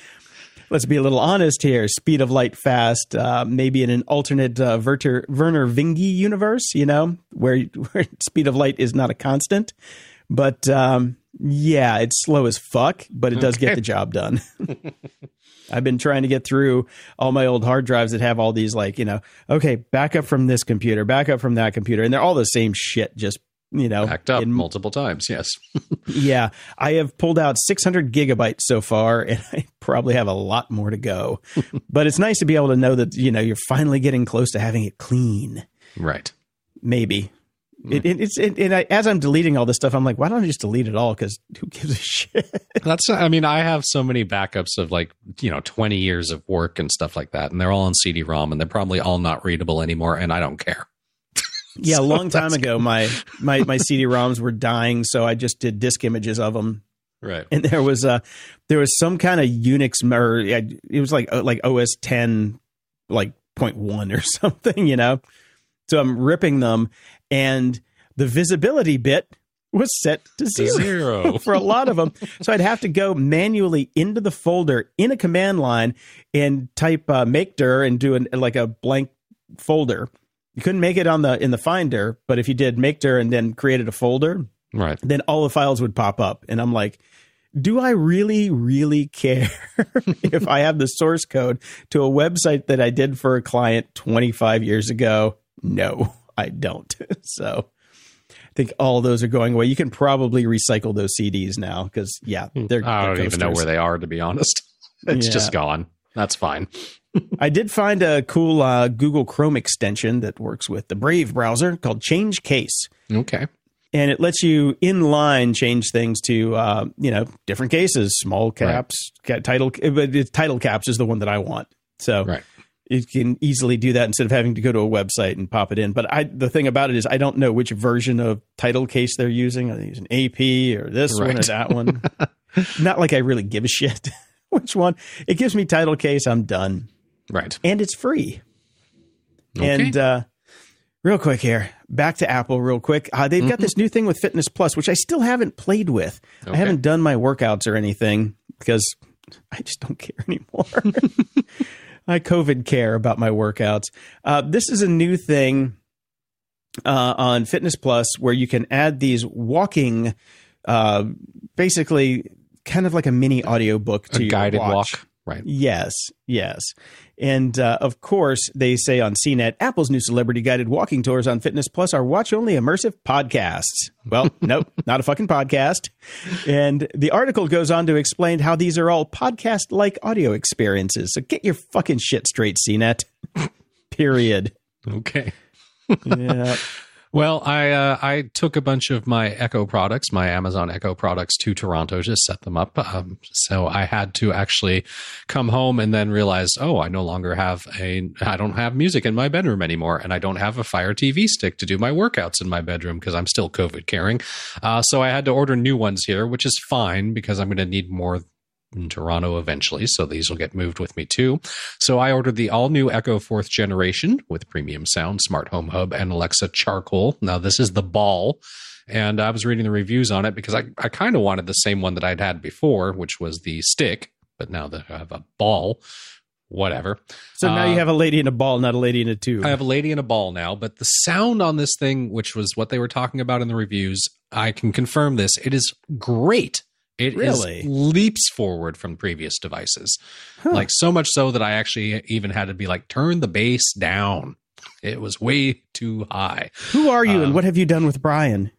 Let's be a little honest here. Speed of light fast, uh, maybe in an alternate uh, Werner, Werner Vinge universe, you know, where, where speed of light is not a constant. But um, yeah, it's slow as fuck, but it does okay. get the job done. I've been trying to get through all my old hard drives that have all these like, you know, okay, backup from this computer, backup from that computer. And they're all the same shit, just you know, backed up in, multiple times. Yes. Yeah. I have pulled out six hundred gigabytes so far, and I probably have a lot more to go, but it's nice to be able to know that, you know, you're finally getting close to having it clean. Right. Maybe. It, it, it's it, and I, as I'm deleting all this stuff, I'm like, why don't I just delete it all? Because who gives a shit? That's. I mean, I have so many backups of like you know twenty years of work and stuff like that, and they're all on C D ROM, and they're probably all not readable anymore, and I don't care. Yeah, so a long time ago, my my my C D ROMs were dying, so I just did disk images of them. Right. And there was a there was some kind of Unix or it was like like O S ten like point one or something, you know. So I'm ripping them, and the visibility bit was set to zero, zero. for a lot of them. So I'd have to go manually into the folder in a command line and type uh, makedir and do an, like a blank folder. You couldn't make it on the in the Finder, but if you did makedir and then created a folder, right, then all the files would pop up. And I'm like, do I really, really care if I have the source code to a website that I did for a client twenty-five years ago? No, I don't. So I think all those are going away. You can probably recycle those C Ds now because, yeah, they're I don't they're even know where they are, to be honest. It's yeah. just gone. That's fine. I did find a cool uh, Google Chrome extension that works with the Brave browser called Change Case. Okay. And it lets you inline change things to, uh, you know, different cases, small caps, right. title, but title caps is the one that I want. So right. you can easily do that instead of having to go to a website and pop it in. But I, the thing about it is I don't know which version of title case they're using. Are they using A P or this right. one or that one? Not like I really give a shit which one. It gives me title case. I'm done. Right. And it's free. Okay. And, uh, real quick here, back to Apple real quick. Uh, they've mm-hmm. got this new thing with Fitness Plus, which I still haven't played with. Okay. I haven't done my workouts or anything because I just don't care anymore. I COVID care about my workouts. Uh, this is a new thing uh, on Fitness Plus where you can add these walking, uh, basically kind of like a mini audiobook to a your guided watch. walk. Right. Yes. Yes. And uh, of course, they say on C net, Apple's new celebrity guided walking tours on Fitness Plus are watch only immersive podcasts. Well, nope, not a fucking podcast. And the article goes on to explain how these are all podcast like audio experiences. So get your fucking shit straight, C net. Period. Okay. Yeah. Well, I uh, I took a bunch of my Echo products, my Amazon Echo products to Toronto, just set them up. Um, so I had to actually come home and then realize, oh, I no longer have a, I don't have music in my bedroom anymore. And I don't have a Fire T V stick to do my workouts in my bedroom because I'm still COVID caring. Uh, so I had to order new ones here, which is fine because I'm going to need more in Toronto eventually. So these will get moved with me too. So I ordered the all new Echo fourth generation with premium sound, smart home hub, and Alexa charcoal. Now this is the ball. And I was reading the reviews on it because I, I kind of wanted the same one that I'd had before, which was the stick, but now that I have a ball, whatever. So now uh, you have a lady in a ball, not a lady in a tube. I have a lady in a ball now, but the sound on this thing, which was what they were talking about in the reviews, I can confirm this. It is great. It really is leaps forward from previous devices, huh. like so much so that I actually even had to be like, turn the bass down. It was way too high. Who are you um, and what have you done with Brian?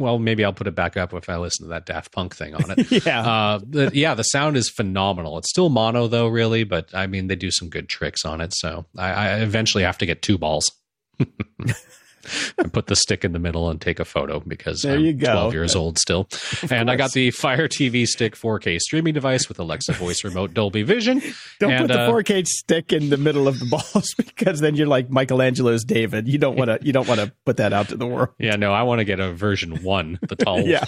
Well, maybe I'll put it back up if I listen to that Daft Punk thing on it. yeah. Uh, the, yeah, the sound is phenomenal. It's still mono though, really, but I mean, they do some good tricks on it. So I, I eventually have to get two balls. And put the stick in the middle and take a photo because there I'm you go. twelve years okay. old still. And I got the Fire T V Stick four K streaming device with Alexa voice remote Dolby Vision. Don't and, put the uh, four K stick in the middle of the balls because then you're like Michelangelo's David. You don't want to you don't want to put that out to the world. Yeah, no, I want to get a version one, the tall one. Yeah.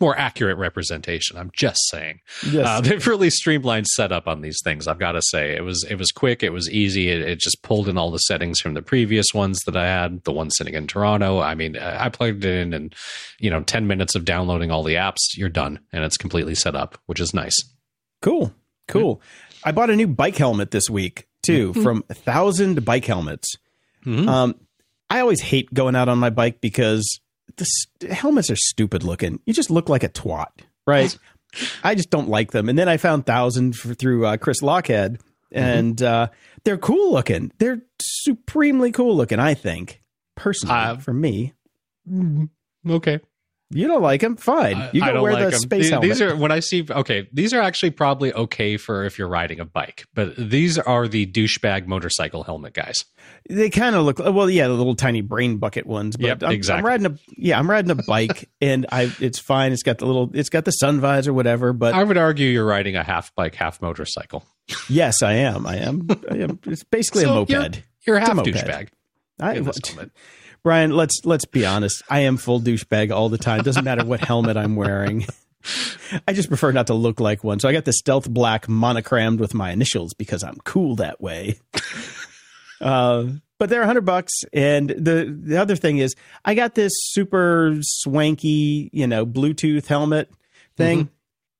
More accurate representation. I'm just saying. Yes. Uh, they've really streamlined setup on these things. I've got to say it was it was quick. It was easy. It, it just pulled in all the settings from the previous ones that I had. The one sitting in Toronto. I mean, I plugged it in, and you know, ten minutes of downloading all the apps, you're done, and it's completely set up, which is nice. Cool, cool. Yeah. I bought a new bike helmet this week too mm-hmm. from Thousand Bike Helmets. Mm-hmm. Um, I always hate going out on my bike because. The helmets are stupid looking. You just look like a twat, right? I just don't like them. And then I found Thousand for, through uh, Chris Lockhead, and mm-hmm. uh, they're cool looking. They're supremely cool looking, I think, personally, uh, for me. Okay. You don't like them? Fine. You can wear like the them. space helmet. These are, when I see, okay, these are actually probably okay for if you're riding a bike, but these are the douchebag motorcycle helmet guys. They kind of look, well, yeah, the little tiny brain bucket ones. But yep, I'm, exactly. I'm riding a, yeah, I'm riding a bike and I, it's fine. It's got the little, it's got the sun visor, whatever, but. I would argue you're riding a half bike, half motorcycle. Yes, I am. I am. I am. It's basically so a moped. You're, you're half douchebag. I would. Brian, let's let's be honest. I am full douchebag all the time. Doesn't matter what helmet I'm wearing. I just prefer not to look like one. So I got the stealth black monogrammed with my initials because I'm cool that way. Uh, but they're a hundred bucks. And the the other thing is, I got this super swanky, you know, Bluetooth helmet thing.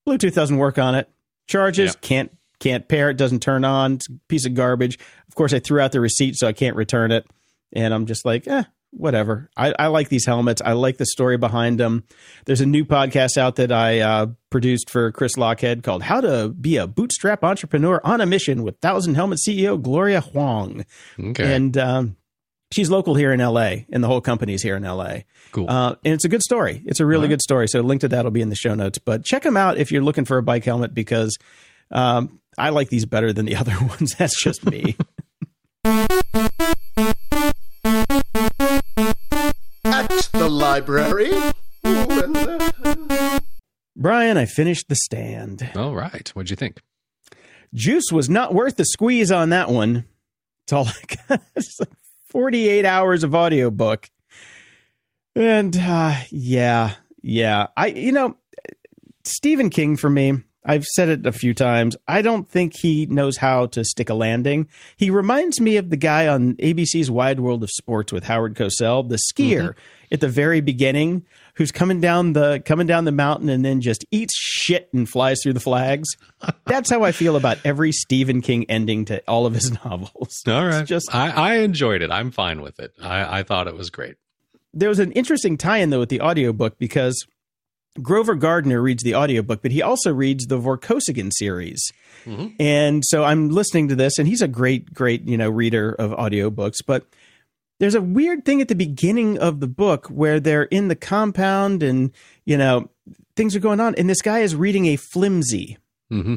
Mm-hmm. Bluetooth doesn't work on it. Charges yeah. can't can't pair. It doesn't turn on. It's a piece of garbage. Of course, I threw out the receipt, so I can't return it. And I'm just like, eh. Whatever. I, I like these helmets. I like the story behind them. There's a new podcast out that I uh, produced for Chris Lockhead called How to Be a Bootstrap Entrepreneur on a Mission with Thousand Helmet C E O Gloria Huang. Okay. And um, she's local here in L A and the whole company's here in L A. Cool. Uh, and it's a good story. It's a really right. good story. So a link to that will be in the show notes. But check them out if you're looking for a bike helmet because um, I like these better than the other ones. That's just me. The library. Brian, I finished The Stand. All right. What'd you think? Juice was not worth the squeeze on that one. It's all I got. It's like forty-eight hours of audiobook. And uh, yeah, yeah. I, you know, Stephen King for me, I've said it a few times. I don't think he knows how to stick a landing. He reminds me of the guy on A B C's Wide World of Sports with Howard Cosell, the skier mm-hmm. at the very beginning, who's coming down the coming down the mountain and then just eats shit and flies through the flags. That's how I feel about every Stephen King ending to all of his novels. All right. Just, I, I enjoyed it. I'm fine with it. I, I thought it was great. There was an interesting tie-in, though, with the audiobook because Grover Gardner reads the audiobook, but he also reads the Vorkosigan series. Mm-hmm. And so I'm listening to this, and he's a great, great, you know, reader of audiobooks. But there's a weird thing at the beginning of the book where they're in the compound and, you know, things are going on. And this guy is reading a flimsy. Mm-hmm.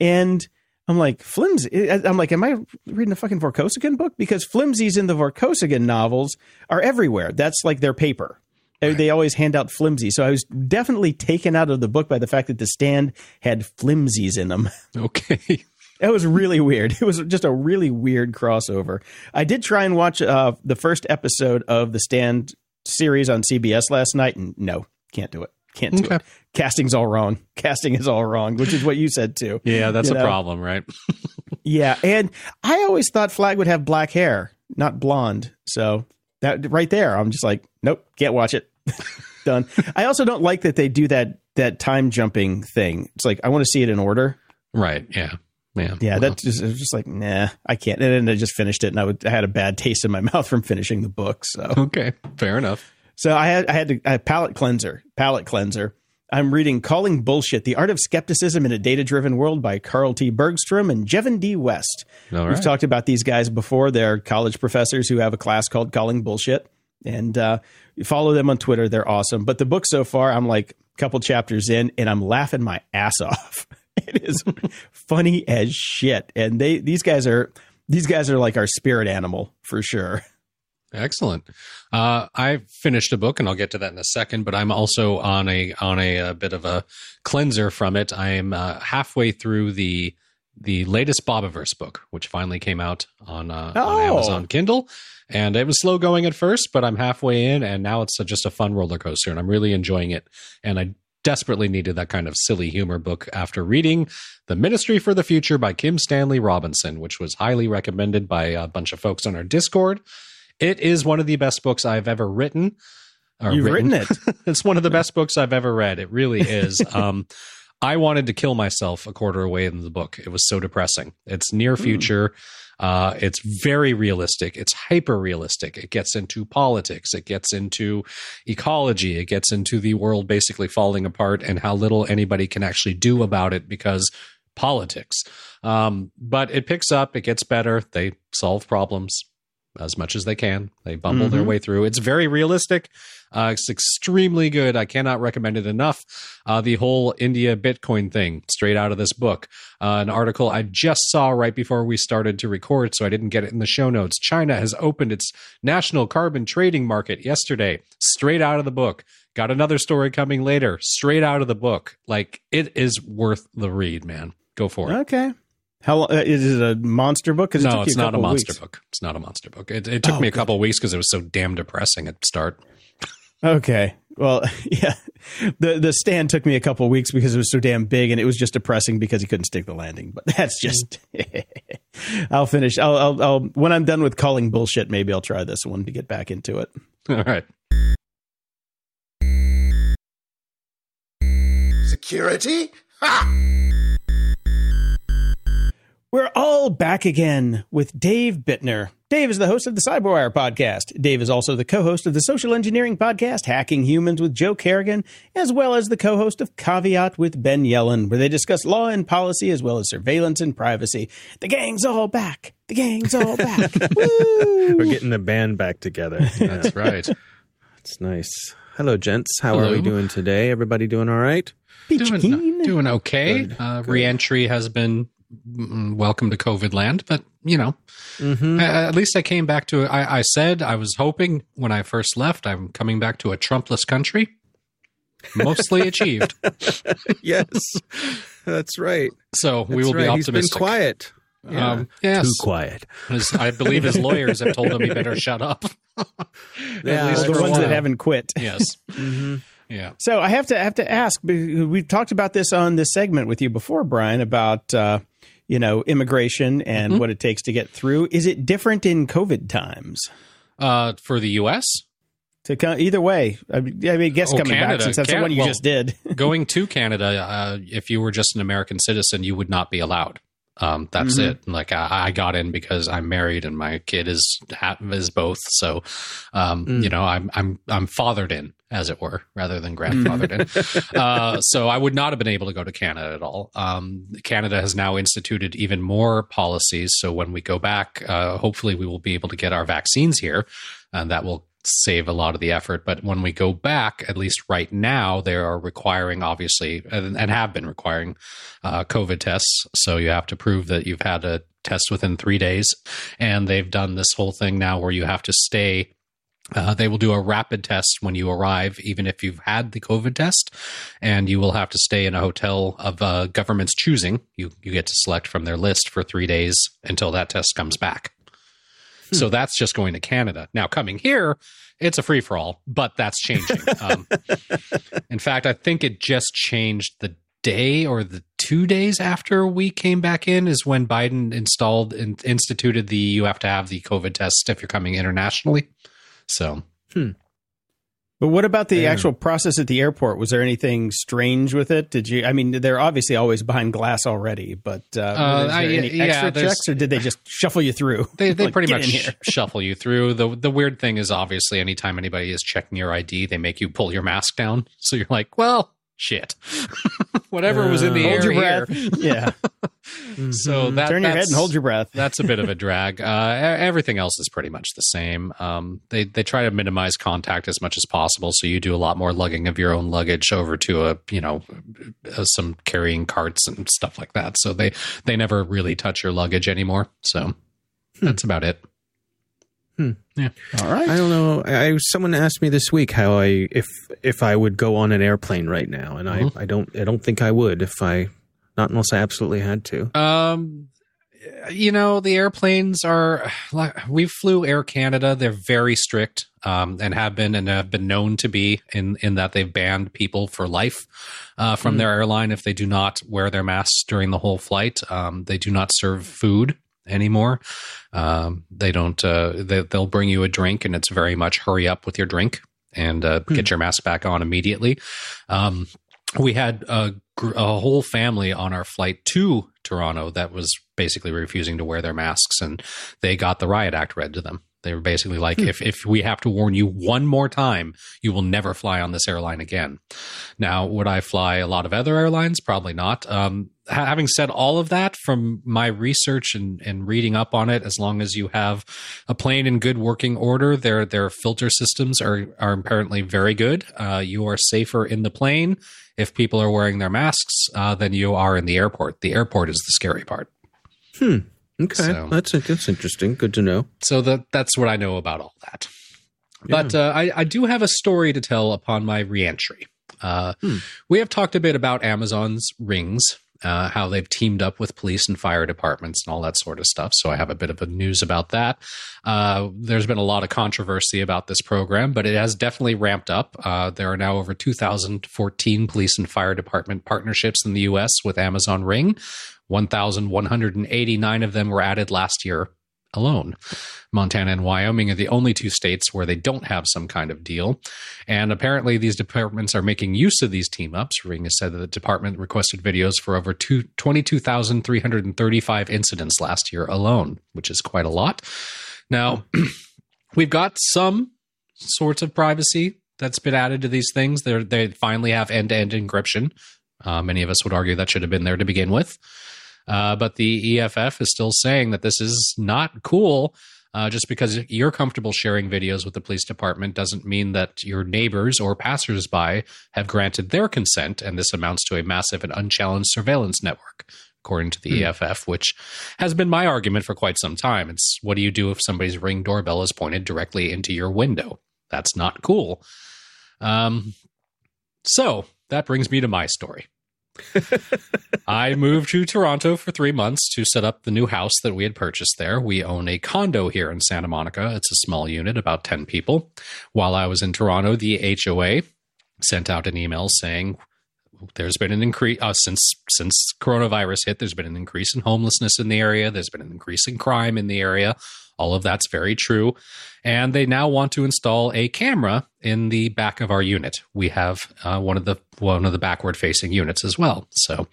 And I'm like, flimsy? I'm like, am I reading a fucking Vorkosigan book? Because flimsies in the Vorkosigan novels are everywhere. That's like their paper. Right. They always hand out flimsy. So I was definitely taken out of the book by the fact that The Stand had flimsies in them. Okay. That was really weird. It was just a really weird crossover. I did try and watch uh, the first episode of The Stand series on C B S last night. And no, can't do it. Can't do okay. it. Casting's all wrong. Casting is all wrong, which is what you said, too. Yeah, that's you a know? problem, right? Yeah. And I always thought Flag would have black hair, not blonde. So that right there, I'm just like, nope, can't watch it. Done. I also don't like that they do that that time jumping thing. It's like, I want to see it in order. Right. Yeah. Yeah. Yeah. Wow. That's just, just like, nah, I can't. And then I just finished it and I, would, I had a bad taste in my mouth from finishing the book. So, okay. Fair enough. So I had, I had to I had palate cleanser, palate cleanser. I'm reading Calling Bullshit, The Art of Skepticism in a Data-Driven World by Carl T. Bergstrom and Jevin D. West. All right. We've talked about these guys before. They're college professors who have a class called Calling Bullshit. And uh, follow them on Twitter. They're awesome. But the book so far, I'm like a couple chapters in and I'm laughing my ass off. It is funny as shit. And they these guys are these guys are like our spirit animal for sure. Excellent. Uh, I finished a book and I'll get to that in a second, but I'm also on a on a, a bit of a cleanser from it. I am uh, halfway through the the latest Bobiverse book, which finally came out on, uh, oh. on Amazon Kindle. And it was slow going at first, but I'm halfway in and now it's a, just a fun roller coaster and I'm really enjoying it. And I desperately needed that kind of silly humor book after reading The Ministry for the Future by Kim Stanley Robinson, which was highly recommended by a bunch of folks on our Discord. It is one of the best books I've ever written. You've written, written it. It's one of the best books I've ever read. It really is. Um, I wanted to kill myself a quarter away in the book. It was so depressing. It's near future. Mm. Uh, it's very realistic. It's hyper realistic. It gets into politics. It gets into ecology. It gets into the world basically falling apart and how little anybody can actually do about it because politics. Um, but it picks up. It gets better. They solve problems. as much as they can. They bumble mm-hmm. their way through. It's very realistic. Uh, it's extremely good. I cannot recommend it enough. Uh, the whole India Bitcoin thing, straight out of this book. Uh, an article I just saw right before we started to record, so I didn't get it in the show notes. China has opened its national carbon trading market yesterday, straight out of the book. Got another story coming later, straight out of the book. Like, it is worth the read, man. Go for it. Okay. How uh, is it a monster book? It no, it's not a monster book. It's not a monster book. It, it took oh, me a couple God. of weeks because it was so damn depressing at the start. Okay. Well, yeah. The the stand took me a couple of weeks because it was so damn big, and it was just depressing because he couldn't stick the landing. But that's just I'll finish. I'll, I'll I'll when I'm done with calling bullshit, maybe I'll try this one to get back into it. All right. Security? Ha! We're all back again with Dave Bittner. Dave is the host of the Cyberwire podcast. Dave is also the co-host of the social engineering podcast, Hacking Humans with Joe Kerrigan, as well as the co-host of Caveat with Ben Yellen, where they discuss law and policy as well as surveillance and privacy. The gang's all back. The gang's all back. Woo! We're getting the band back together. That's right. That's nice. Hello, gents. How Hello. are we doing today? Everybody doing all right? Doing, doing okay. Good. Uh, Good. Reentry has been... welcome to COVID land, but you know, mm-hmm. at least I came back to, I, I said, I was hoping when I first left, I'm coming back to a Trumpless country. Mostly achieved. Yes, that's right. So that's we will right. be optimistic. He's been quiet. Yeah. Um, yes. Too quiet. As I believe his lawyers have told him he better shut up. Yeah, well, the ones that haven't quit. Yes. Mm-hmm. Yeah. So I have to I have to ask, we've talked about this on this segment with you before, Brian, about, uh, you know, immigration and mm-hmm. what it takes to get through. Is it different in COVID times? Uh, for the U S? To come, either way. I mean, I guess oh, coming Canada. back, since that's Can- the one you well, just did. Going to Canada, uh, if you were just an American citizen, you would not be allowed. Um, that's mm-hmm. it. Like I, I got in because I'm married and my kid is is both. So, um, mm. you know, I'm I'm I'm fathered in, as it were, rather than grandfathered in. Uh, so I would not have been able to go to Canada at all. Um, Canada has now instituted even more policies. So when we go back, uh, hopefully we will be able to get our vaccines here, and that will save a lot of the effort. But when we go back, at least right now, they are requiring, obviously, and, and have been requiring uh, COVID tests. So you have to prove that you've had a test within three days. And they've done this whole thing now where you have to stay. Uh, they will do a rapid test when you arrive, even if you've had the COVID test, and you will have to stay in a hotel of uh, government's choosing. You, you get to select from their list for three days until that test comes back. So that's just going to Canada. Now, coming here, it's a free-for-all, but that's changing. Um, in fact, I think it just changed the day or the two days after we came back in is when Biden installed and instituted the you have to have the COVID test if you're coming internationally. So, hmm. But what about the yeah. actual process at the airport? Was there anything strange with it? Did you? I mean, they're obviously always behind glass already, but uh, uh, was there I, any yeah, extra checks, or did they just shuffle you through? They they like, pretty much sh- shuffle you through. The The weird thing is, obviously, anytime anybody is checking your I D, they make you pull your mask down. So you're like, well, shit, whatever uh, was in the hold air your breath. Here. Yeah. Mm-hmm. So that, turn your head and hold your breath. That's a bit of a drag. Uh, everything else is pretty much the same. Um, they they try to minimize contact as much as possible, so you do a lot more lugging of your own luggage over to a you know uh, some carrying carts and stuff like that. So they they never really touch your luggage anymore. So hmm. that's about it. Hmm. Yeah. All right. I don't know. I, someone asked me this week how I if if I would go on an airplane right now, and mm-hmm. I, I don't I don't think I would if I. Not unless I absolutely had to. Um, you know, the airplanes are – we flew Air Canada. They're very strict um, and have been and have been known to be in, in that they've banned people for life uh, from mm. their airline if they do not wear their masks during the whole flight. Um, they do not serve food anymore. Um, they don't uh, – they, they'll bring you a drink, and it's very much hurry up with your drink and uh, mm. get your mask back on immediately. Um, we had a – a whole family on our flight to Toronto that was basically refusing to wear their masks, and they got the riot act read to them. They were basically like, hmm. if if we have to warn you one more time, you will never fly on this airline again. Now, would I fly a lot of other airlines? Probably not. Um, ha- having said all of that, from my research and, and reading up on it, as long as you have a plane in good working order, their their filter systems are are apparently very good. Uh, you are safer in the plane if people are wearing their masks uh, than you are in the airport. The airport is the scary part. Hmm. Okay, so, that's that's interesting. Good to know. So that that's what I know about all that. Yeah. But uh, I, I do have a story to tell upon my reentry. Uh, hmm. We have talked a bit about Amazon's rings, uh, how they've teamed up with police and fire departments and all that sort of stuff. So I have a bit of a news about that. Uh, there's been a lot of controversy about this program, but it has definitely ramped up. Uh, there are now over two thousand fourteen police and fire department partnerships in the U S with Amazon Ring. one thousand one hundred eighty-nine of them were added last year alone. Montana and Wyoming are the only two states where they don't have some kind of deal. And apparently these departments are making use of these team-ups. Ring has said that the department requested videos for over twenty-two thousand three hundred thirty-five incidents last year alone, which is quite a lot. Now, we've got some sorts of privacy that's been added to these things. They're, they finally have end-to-end encryption. Uh, many of us would argue that should have been there to begin with. Uh, but the E F F is still saying that this is not cool. Uh, just because you're comfortable sharing videos with the police department doesn't mean that your neighbors or passersby have granted their consent. And this amounts to a massive and unchallenged surveillance network, according to the mm. E F F, which has been my argument for quite some time. It's what do you do if somebody's Ring doorbell is pointed directly into your window? That's not cool. Um, so that brings me to my story. I moved to Toronto for three months to set up the new house that we had purchased there. We own a condo here in Santa Monica. It's a small unit, about ten people. While I was in Toronto, the H O A sent out an email saying there's been an increase uh, since since coronavirus hit. There's been an increase in homelessness in the area. There's been an increase in crime in the area. All of that's very true. And they now want to install a camera in the back of our unit. We have uh, one of the one of the backward facing units as well. So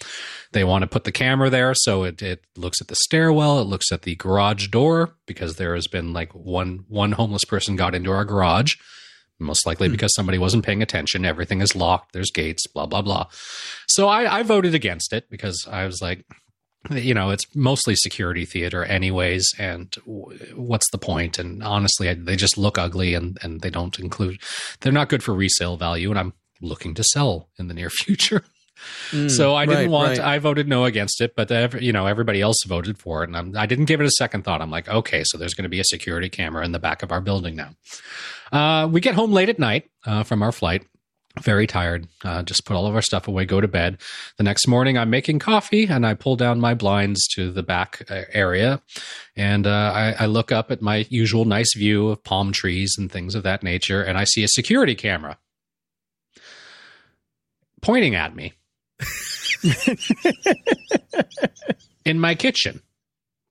they want to put the camera there. So it, it looks at the stairwell. It looks at the garage door, because there has been like one one homeless person got into our garage, most likely because somebody wasn't paying attention. Everything is locked. There's gates, blah, blah, blah. So I, I voted against it because I was like, you know, it's mostly security theater anyways, and what's the point? And honestly, I, they just look ugly, and, and they don't include – they're not good for resale value, and I'm looking to sell in the near future. Mm, so I didn't right, want right. – I voted no against it, but, every, you know, everybody else voted for it, and I'm, I didn't give it a second thought. I'm like, okay, so there's going to be a security camera in the back of our building now. Uh, we get home late at night uh, from our flight. Very tired. Uh, just put all of our stuff away, go to bed. The next morning, I'm making coffee, and I pull down my blinds to the back area. And uh, I, I look up at my usual nice view of palm trees and things of that nature, and I see a security camera pointing at me in my kitchen.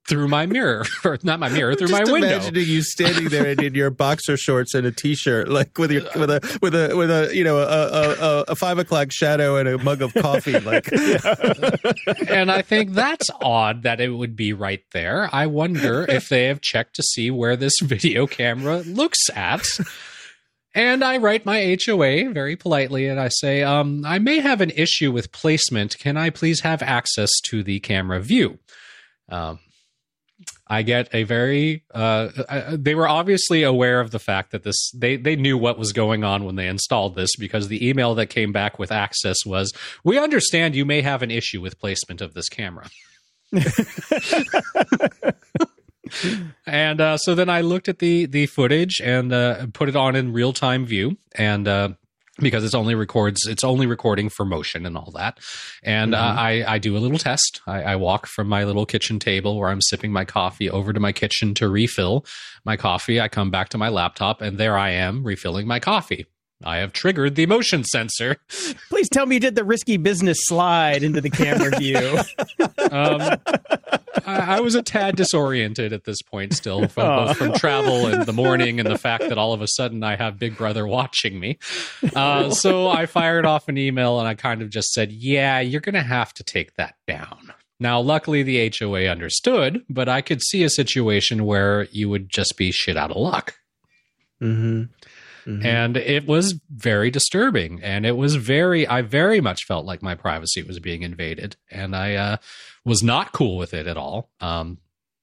Through my mirror, or not my mirror, through just my window. Imagining you standing there and in your boxer shorts and a t-shirt, like with your with a with a with a you know a a, a five o'clock shadow and a mug of coffee, like. And I think that's odd that it would be right there. I wonder if they have checked to see where this video camera looks at. And I write my H O A very politely, and I say, um, I may have an issue with placement. Can I please have access to the camera view? Um. I get a very, uh, I, they were obviously aware of the fact that this, they, they knew what was going on when they installed this, because the email that came back with access was, we understand you may have an issue with placement of this camera. And uh, so then I looked at the, the footage and uh, put it on in real time view, and uh, because it's only records, it's only recording for motion and all that. And mm-hmm. uh, I, I do a little test. I, I walk from my little kitchen table where I'm sipping my coffee over to my kitchen to refill my coffee. I come back to my laptop, and there I am refilling my coffee. I have triggered the motion sensor. Please tell me you did the risky business slide into the camera view. um, I, I was a tad disoriented at this point still, from, oh. both from travel and the morning and the fact that all of a sudden I have Big Brother watching me. Uh, so I fired off an email, and I kind of just said, yeah, you're going to have to take that down. Now, luckily, the H O A understood, but I could see a situation where you would just be shit out of luck. Mm-hmm. Mm-hmm. And it was very disturbing. And it was very, I very much felt like my privacy was being invaded. And I uh, was not cool with it at all. Um,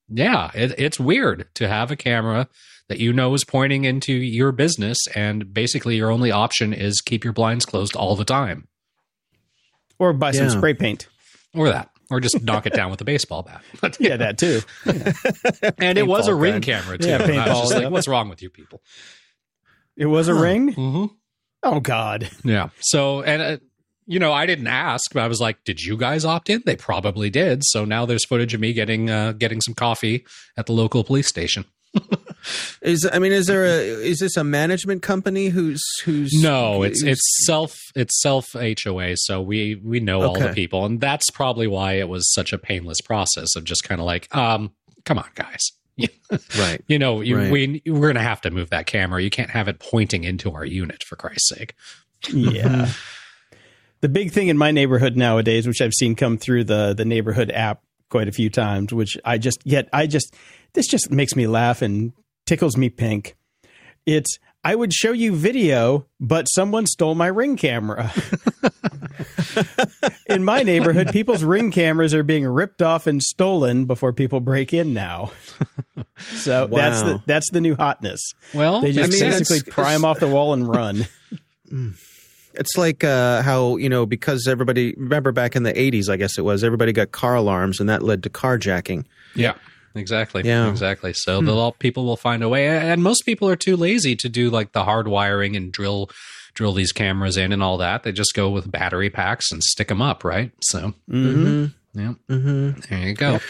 yeah, it, it's weird to have a camera that you know is pointing into your business. And basically, your only option is keep your blinds closed all the time. Or buy yeah. some spray paint. Or that. Or just knock it down with a baseball bat. yeah, that too. Yeah. And it was a ring gun. camera too. Yeah, and I was just like, what's wrong with you people? It was a huh. ring? Mm-hmm. Oh, God. Yeah. So, and, uh, you know, I didn't ask, but I was like, did you guys opt in? They probably did. So now there's footage of me getting uh, getting some coffee at the local police station. Is I mean, is there a is this a management company who's who's no? It's who's, it's self it's self H O A. So we we know okay. all the people, and that's probably why it was such a painless process of just kind of like, um, come on, guys, right? You know, you, right. we we're gonna have to move that camera. You can't have it pointing into our unit, for Christ's sake. Yeah. The big thing in my neighborhood nowadays, which I've seen come through the the neighborhood app quite a few times, which I just yet I just. This just makes me laugh and tickles me pink. It's, I would show you video, but someone stole my Ring camera. In my neighborhood, people's Ring cameras are being ripped off and stolen before people break in now. So wow. that's the that's the new hotness. Well, they just I mean, basically it's, pry them off the wall and run. It's like uh, how, you know, because everybody, remember back in the eighties, I guess it was, everybody got car alarms and that led to carjacking. Yeah. Exactly. Yeah. Exactly. So hmm. all, people will find a way, and most people are too lazy to do like the hard wiring and drill, drill these cameras in and all that. They just go with battery packs and stick them up, right? So, mm-hmm. yeah, mm-hmm. there you go.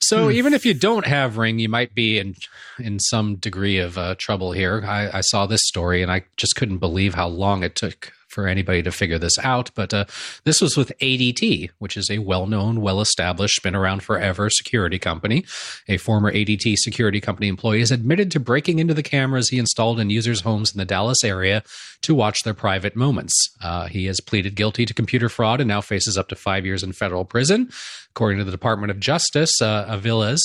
So even if you don't have Ring, you might be in in some degree of uh, trouble here. I, I saw this story, and I just couldn't believe how long it took for anybody to figure this out. But uh, this was with A D T, which is a well-known, well-established, been around forever security company. A former A D T security company employee has admitted to breaking into the cameras he installed in users' homes in the Dallas area to watch their private moments. Uh, he has pleaded guilty to computer fraud and now faces up to five years in federal prison. According to the Department of Justice, uh, Aviles,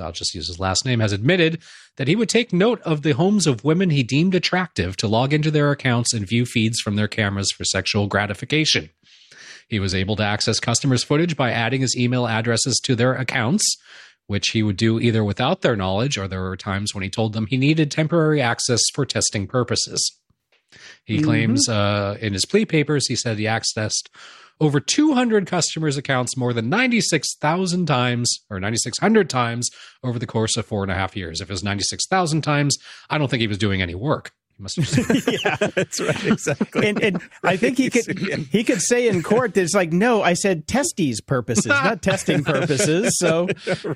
I'll just use his last name, has admitted that he would take note of the homes of women he deemed attractive to log into their accounts and view feeds from their cameras for sexual gratification. He was able to access customers' footage by adding his email addresses to their accounts, which he would do either without their knowledge, or there were times when he told them he needed temporary access for testing purposes. He mm-hmm. claims uh, in his plea papers, he said he accessed over two hundred customers' accounts more than ninety-six thousand times or ninety-six hundred times over the course of four and a half years. If it was ninety-six thousand times, I don't think he was doing any work. He must have just- yeah, that's right. Exactly. And, and right. I think he could he could say in court that it's like, no, I said testes purposes, not testing purposes. So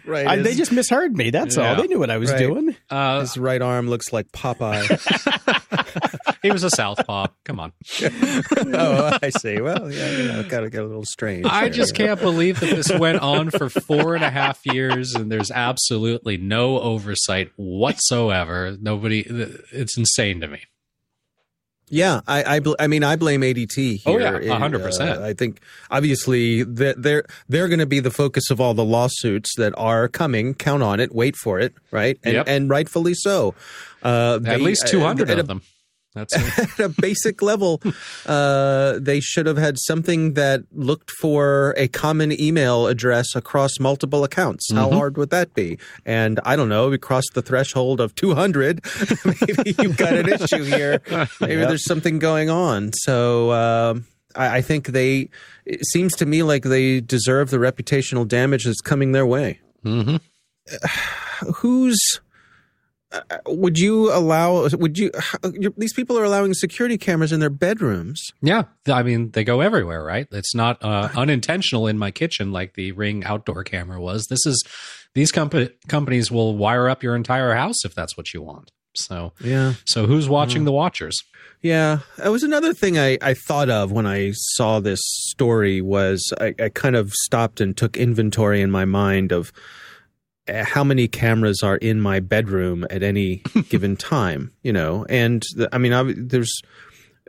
right. I, they just misheard me. That's yeah. all. They knew what I was right. doing. Uh, His right arm looks like Popeye. He was a southpaw. Come on. Oh, I see. Well, yeah, you know, got to get a little strange. I there, just you know. can't believe that this went on for four and a half years, and there's absolutely no oversight whatsoever. Nobody. It's insane to me. Yeah, I, I, bl- I mean, I blame A D T here. Oh yeah, one hundred percent. Uh, I think obviously that they're they're going to be the focus of all the lawsuits that are coming. Count on it. Wait for it. Right. And, yep. and rightfully so. Uh, they, At least two hundred uh, of them. That's at a basic level, uh, they should have had something that looked for a common email address across multiple accounts. How mm-hmm. hard would that be? And I don't know, we crossed the threshold of two hundred. Maybe you've got an issue here. Maybe yep. there's something going on. So uh, I, I think they – it seems to me like they deserve the reputational damage that's coming their way. Mm-hmm. Uh, who's – Uh, would you allow, would you, these people are allowing security cameras in their bedrooms. Yeah. I mean, they go everywhere, right? It's not uh, unintentional in my kitchen like the Ring outdoor camera was. This is, these comp- companies will wire up your entire house if that's what you want. So, yeah. So who's watching yeah. the watchers? Yeah. That was another thing I, I thought of when I saw this story was I, I kind of stopped and took inventory in my mind of how many cameras are in my bedroom at any given time, you know? And the, I mean, I, there's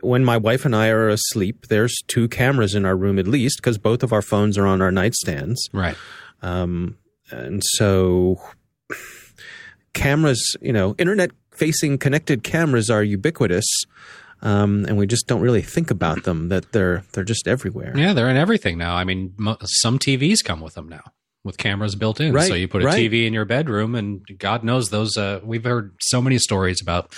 when my wife and I are asleep, there's two cameras in our room at least, because both of our phones are on our nightstands. Right. Um, and so cameras, you know, internet-facing connected cameras are ubiquitous. Um, and we just don't really think about them, that they're they're just everywhere. Yeah, they're in everything now. I mean, mo- some T Vs come with them now, with cameras built in. Right, so you put a right. T V in your bedroom, and God knows those uh, – we've heard so many stories about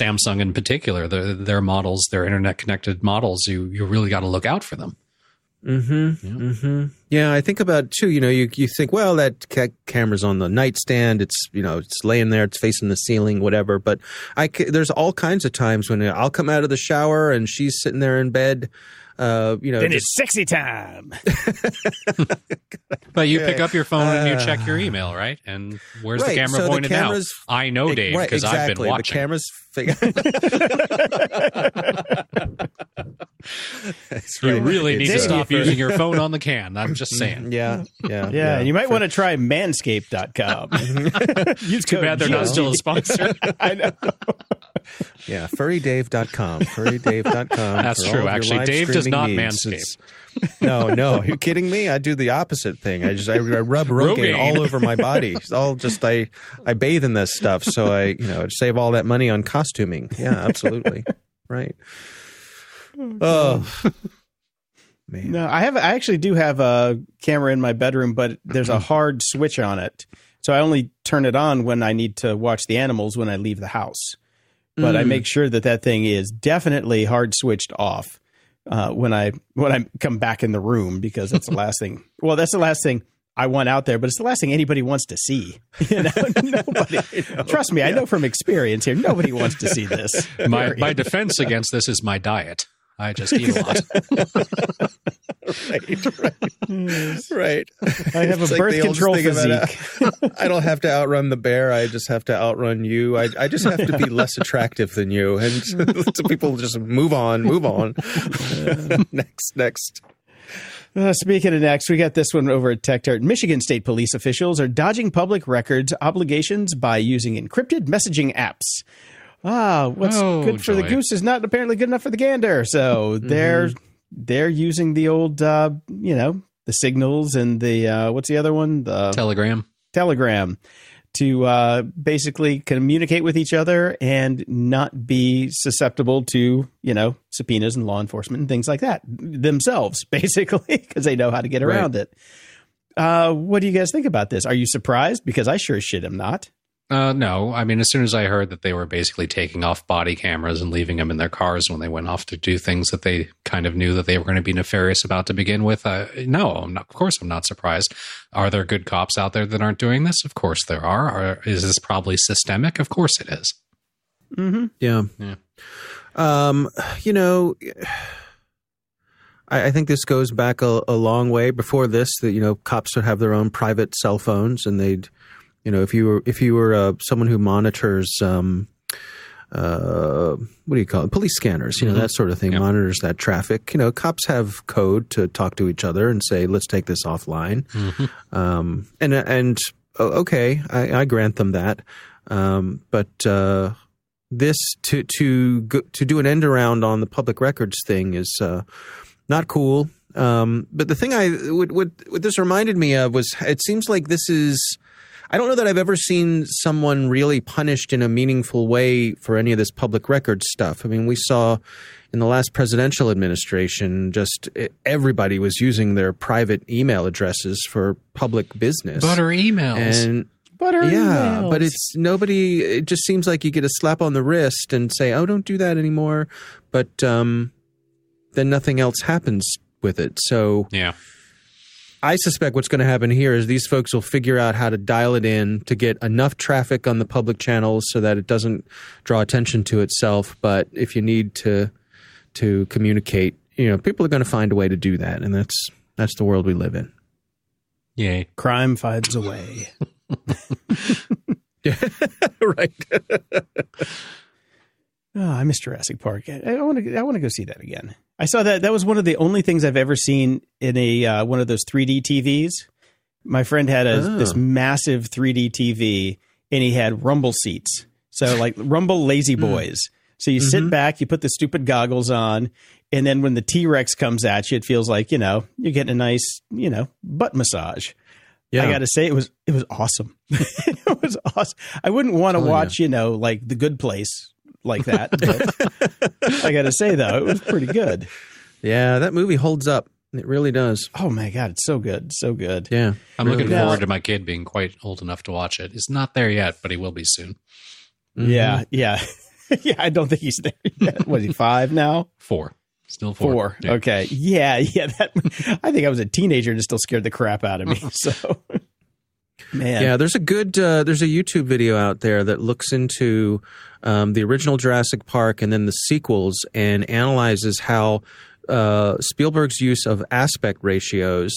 Samsung in particular, the, their models, their internet-connected models. You you really got to look out for them. Mm-hmm, yeah. mm-hmm. Yeah, I think about too, you know, you you think, well, that ca- camera's on the nightstand, it's, you know, it's laying there, it's facing the ceiling, whatever. But I, there's all kinds of times when I'll come out of the shower and she's sitting there in bed, uh, you know. Then just, it's sexy time. But you pick up your phone uh, and you check your email, right? And where's right, the camera so pointed the out? I know, Dave, because right, exactly, I've been watching. The camera's That's right. You really need it's to stop using your phone on the can. I'm just saying. Yeah. Yeah. Yeah. yeah. And you might for... want to try manscaped dot com. Use Too bad they're G- not still a sponsor. I know. Yeah. furry dave dot com. furry dave dot com. That's true, actually. Dave does not needs. manscape. No, no. Are you kidding me? I do the opposite thing. I just I, I rub Rogaine, Rogaine all over my body. It's all just I I bathe in this stuff, so I you know save all that money on costuming. Yeah, absolutely. Right. Oh, oh man. No, I have I actually do have a camera in my bedroom, but there's a hard switch on it, so I only turn it on when I need to watch the animals when I leave the house. But mm. I make sure that that thing is definitely hard switched off. Uh, when I when I come back in the room, because that's the last thing. Well, that's the last thing I want out there, but it's the last thing anybody wants to see. You know? Nobody, you know, trust me, yeah. I know from experience here. Nobody wants to see this. My my defense against this is my diet. I just eat a lot. right, right, yes. right. I have it's a like birth control physique. About, I don't have to outrun the bear. I just have to outrun you. I, I just have to be less attractive than you. And so people just move on, move on. next, next. Uh, speaking of next, we got this one over at Tech Dirt. Michigan State police officials are dodging public records obligations by using encrypted messaging apps. Ah, what's oh, good for joy. the goose is not apparently good enough for the gander. So they're mm-hmm. they're using the old, uh, you know, the signals and the uh, what's the other one? The Telegram. Telegram to uh, basically communicate with each other and not be susceptible to, you know, subpoenas and law enforcement and things like that themselves, basically, because they know how to get around right. it. Uh, what do you guys think about this? Are you surprised? Because I sure as shit am not. Uh, no, I mean, as soon as I heard that they were basically taking off body cameras and leaving them in their cars when they went off to do things that they kind of knew that they were going to be nefarious about to begin with, uh, no, I'm not, of course I'm not surprised. Are there good cops out there that aren't doing this? Of course there are. are is this probably systemic? Of course it is. Mm-hmm. Yeah. yeah. Um, you know, I, I think this goes back a, a long way before this, that, you know, cops would have their own private cell phones and they'd, you know, if you were if you were uh, someone who monitors, um, uh, what do you call it, police scanners, you know, mm-hmm. that sort of thing, yep. monitors that traffic. You know, cops have code to talk to each other and say, let's take this offline. Mm-hmm. Um, and and okay, I, I grant them that, um, but uh, this to to go, to do an end around on the public records thing is uh, not cool. Um, but the thing I what, what what this reminded me of was it seems like this is. I don't know that I've ever seen someone really punished in a meaningful way for any of this public record stuff. I mean, we saw in the last presidential administration, just everybody was using their private email addresses for public business. Butter emails. And Butter yeah, emails. But it's nobody – it just seems like you get a slap on the wrist and say, oh, don't do that anymore. But um, then nothing else happens with it. So – yeah. I suspect what's going to happen here is these folks will figure out how to dial it in to get enough traffic on the public channels so that it doesn't draw attention to itself. But if you need to to communicate, you know, people are going to find a way to do that. And that's that's the world we live in. Yay. Crime finds a way. Right. Oh, I miss Jurassic Park. I, I want to. I want to go see that again. I saw that. That was one of the only things I've ever seen in a uh, one of those three D T Vs. My friend had a, oh. this massive three D T V, and he had rumble seats. So like rumble lazy boys. So you mm-hmm. sit back, you put the stupid goggles on, and then when the T-Rex comes at you, it feels like, you know, you're getting a nice, you know, butt massage. Yeah. I got to say, it was it was awesome. It was awesome. I wouldn't want to watch, you. you know, like The Good Place like that. I got to say, though, it was pretty good. Yeah, that movie holds up. It really does. Oh, my God. It's so good. So good. Yeah. I'm really looking does. forward to my kid being quite old enough to watch it. He's not there yet, but he will be soon. Mm-hmm. Yeah. Yeah. Yeah. I don't think he's there yet. Was he five now? Four. Still four. Four. Yeah. Okay. Yeah. Yeah. That, I think I was a teenager and it still scared the crap out of me. So, man. Yeah. There's a good, uh, there's a YouTube video out there that looks into um, the original Jurassic Park and then the sequels and analyzes how uh, Spielberg's use of aspect ratios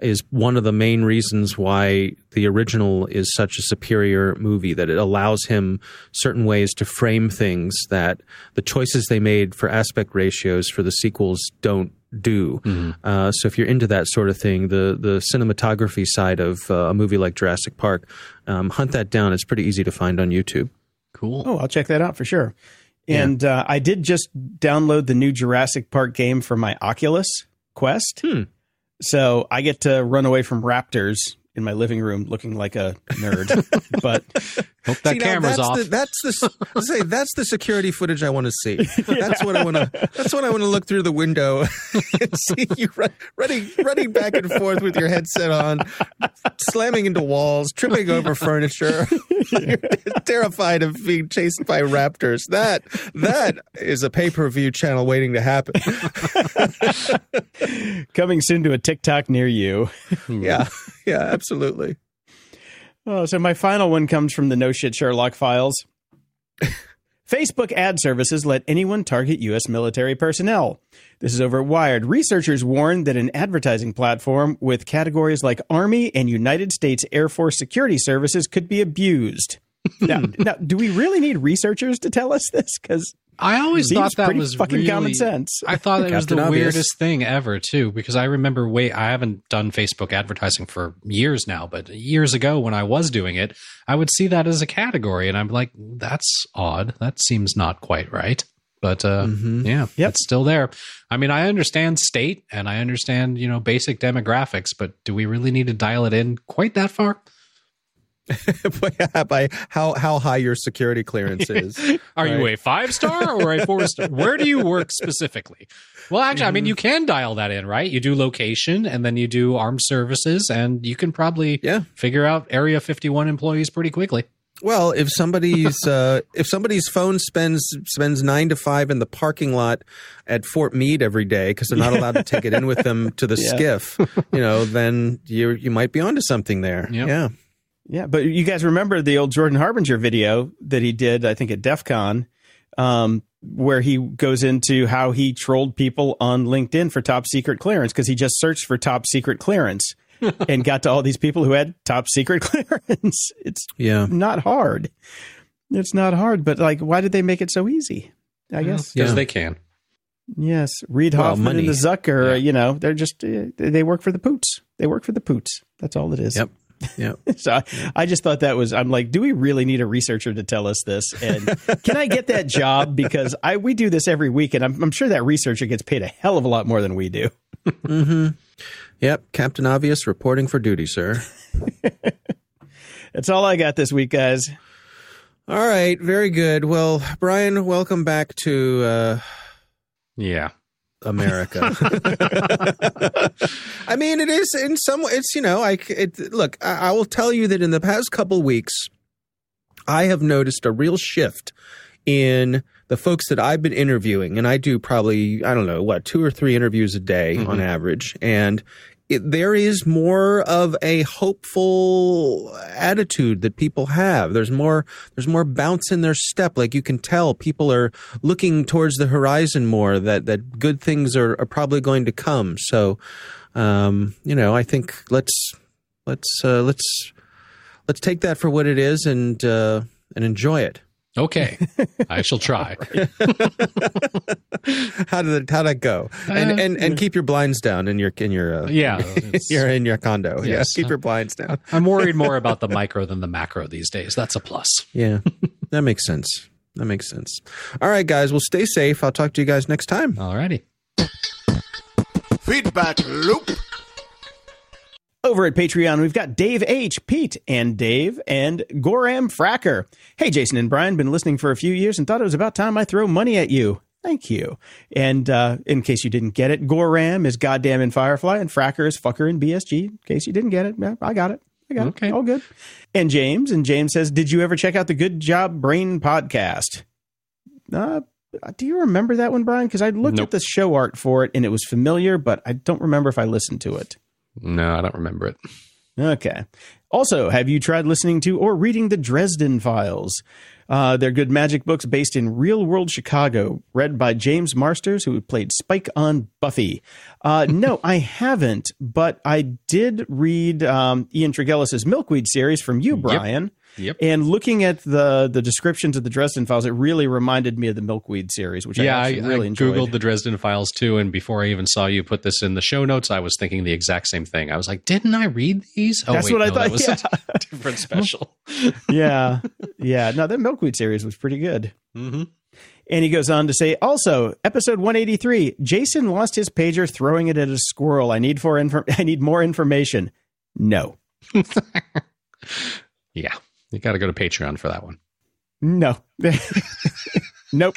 is one of the main reasons why the original is such a superior movie, that it allows him certain ways to frame things that the choices they made for aspect ratios for the sequels don't do. Mm-hmm. Uh, so if you're into that sort of thing, the the cinematography side of uh, a movie like Jurassic Park, um, hunt that down. It's pretty easy to find on YouTube. Cool. Oh, I'll check that out for sure. And yeah. uh, I did just download the new Jurassic Park game for my Oculus Quest. Hmm. So I get to run away from raptors in my living room looking like a nerd. But hope that see, camera's now, that's off. The, that's the say that's the security footage I want to see. That's yeah. what I want to. That's what I want to look through the window and see you run, running, running back and forth with your headset on, slamming into walls, tripping over furniture. You're terrified of being chased by raptors. That that is a pay-per-view channel waiting to happen. Coming soon to a TikTok near you. Yeah, yeah, absolutely. Oh, so my final one comes from the No Shit Sherlock files. Facebook ad services let anyone target U S military personnel. This is over Wired. Researchers warn that an advertising platform with categories like Army and United States Air Force security services could be abused. Now, now, do we really need researchers to tell us this? Because I always thought that was fucking really, common sense. I thought it was the obvious. weirdest thing ever, too, because I remember way I haven't done Facebook advertising for years now, but years ago when I was doing it, I would see that as a category. And I'm like, that's odd. That seems not quite right. But uh, mm-hmm. yeah, yep. it's still there. I mean, I understand state and I understand, you know, basic demographics, but do we really need to dial it in quite that far? By how how high your security clearance is. Are right? you a five star or a four star? Where do you work specifically? Well, actually, mm-hmm. I mean, you can dial that in, right? You do location and then you do armed services and you can probably yeah. figure out Area fifty-one employees pretty quickly. Well, if somebody's uh, if somebody's phone spends spends nine to five in the parking lot at Fort Meade every day because they're not allowed to take it in with them to the yeah. skiff, you know, then you you might be onto something there. Yep. Yeah. Yeah, but you guys remember the old Jordan Harbinger video that he did, I think, at DEF CON, um, where he goes into how he trolled people on LinkedIn for top secret clearance because he just searched for top secret clearance and got to all these people who had top secret clearance. It's yeah. not hard. It's not hard, but like, why did they make it so easy? I guess. Because yeah. they can. Yes. Reid Hoffman well, and the Zucker, yeah. you know, they're just, uh, they work for the poots. They work for the poots. That's all it is. Yep. Yeah. So I, I just thought that was, I'm like, do we really need a researcher to tell us this? And can I get that job? Because I we do this every week, and I'm, I'm sure that researcher gets paid a hell of a lot more than we do. Mm-hmm. Yep. Captain Obvious reporting for duty, sir. That's all I got this week, guys. All right. Very good. Well, Brian, welcome back to uh, yeah. America. I mean, it is in some ways, it's, you know, I, it, look, I, I will tell you that in the past couple weeks, I have noticed a real shift in the folks that I've been interviewing. And I do probably, I don't know, what, two or three interviews a day mm-hmm. on average. And it, there is more of a hopeful attitude that people have. There's more, there's more bounce in their step. Like you can tell people are looking towards the horizon more, that, that good things are, are probably going to come. So, um, you know, I think let's, let's, uh, let's, let's take that for what it is and, uh, and enjoy it. Okay, I shall try. how did how did it go? And, uh, and and keep your blinds down in your in your uh, yeah you're in your condo. Yes, yeah, keep your blinds down. I'm worried more about the micro than the macro these days. That's a plus. Yeah, that makes sense. That makes sense. All right, guys. Well, stay safe. I'll talk to you guys next time. All righty. Feedback loop. Over at Patreon, we've got Dave H., Pete, and Dave, and Goram Fracker. Hey, Jason and Brian, been listening for a few years and thought it was about time I throw money at you. Thank you. And uh, in case you didn't get it, Goram is goddamn in Firefly, and Fracker is fucker in B S G. In case you didn't get it, yeah, I got it. I got okay. it. All good. And James, and James says, did you ever check out the Good Job Brain podcast? Uh, do you remember that one, Brian? Because I looked nope. at the show art for it, and it was familiar, but I don't remember if I listened to it. No, I don't remember it. Okay. Also, have you tried listening to or reading the Dresden Files? Uh, they're good magic books based in real-world Chicago, read by James Marsters, who played Spike on Buffy. Uh, no, I haven't, but I did read um, Ian Tregellis's Milkweed series from you, Brian. Yep. Yep. And looking at the the descriptions of the Dresden Files, it really reminded me of the Milkweed series, which yeah, I, I really I enjoyed. Googled the Dresden Files, too, and before I even saw you put this in the show notes, I was thinking the exact same thing. I was like, didn't I read these? Oh, That's wait, what I no, thought, that was yeah. a different special. yeah, yeah. No, that Milkweed series was pretty good. Mm-hmm. And he goes on to say, also, episode one eighty-three, Jason lost his pager throwing it at a squirrel. I need for infor- I need more information. No. Yeah, you got to go to Patreon for that one. No. Nope.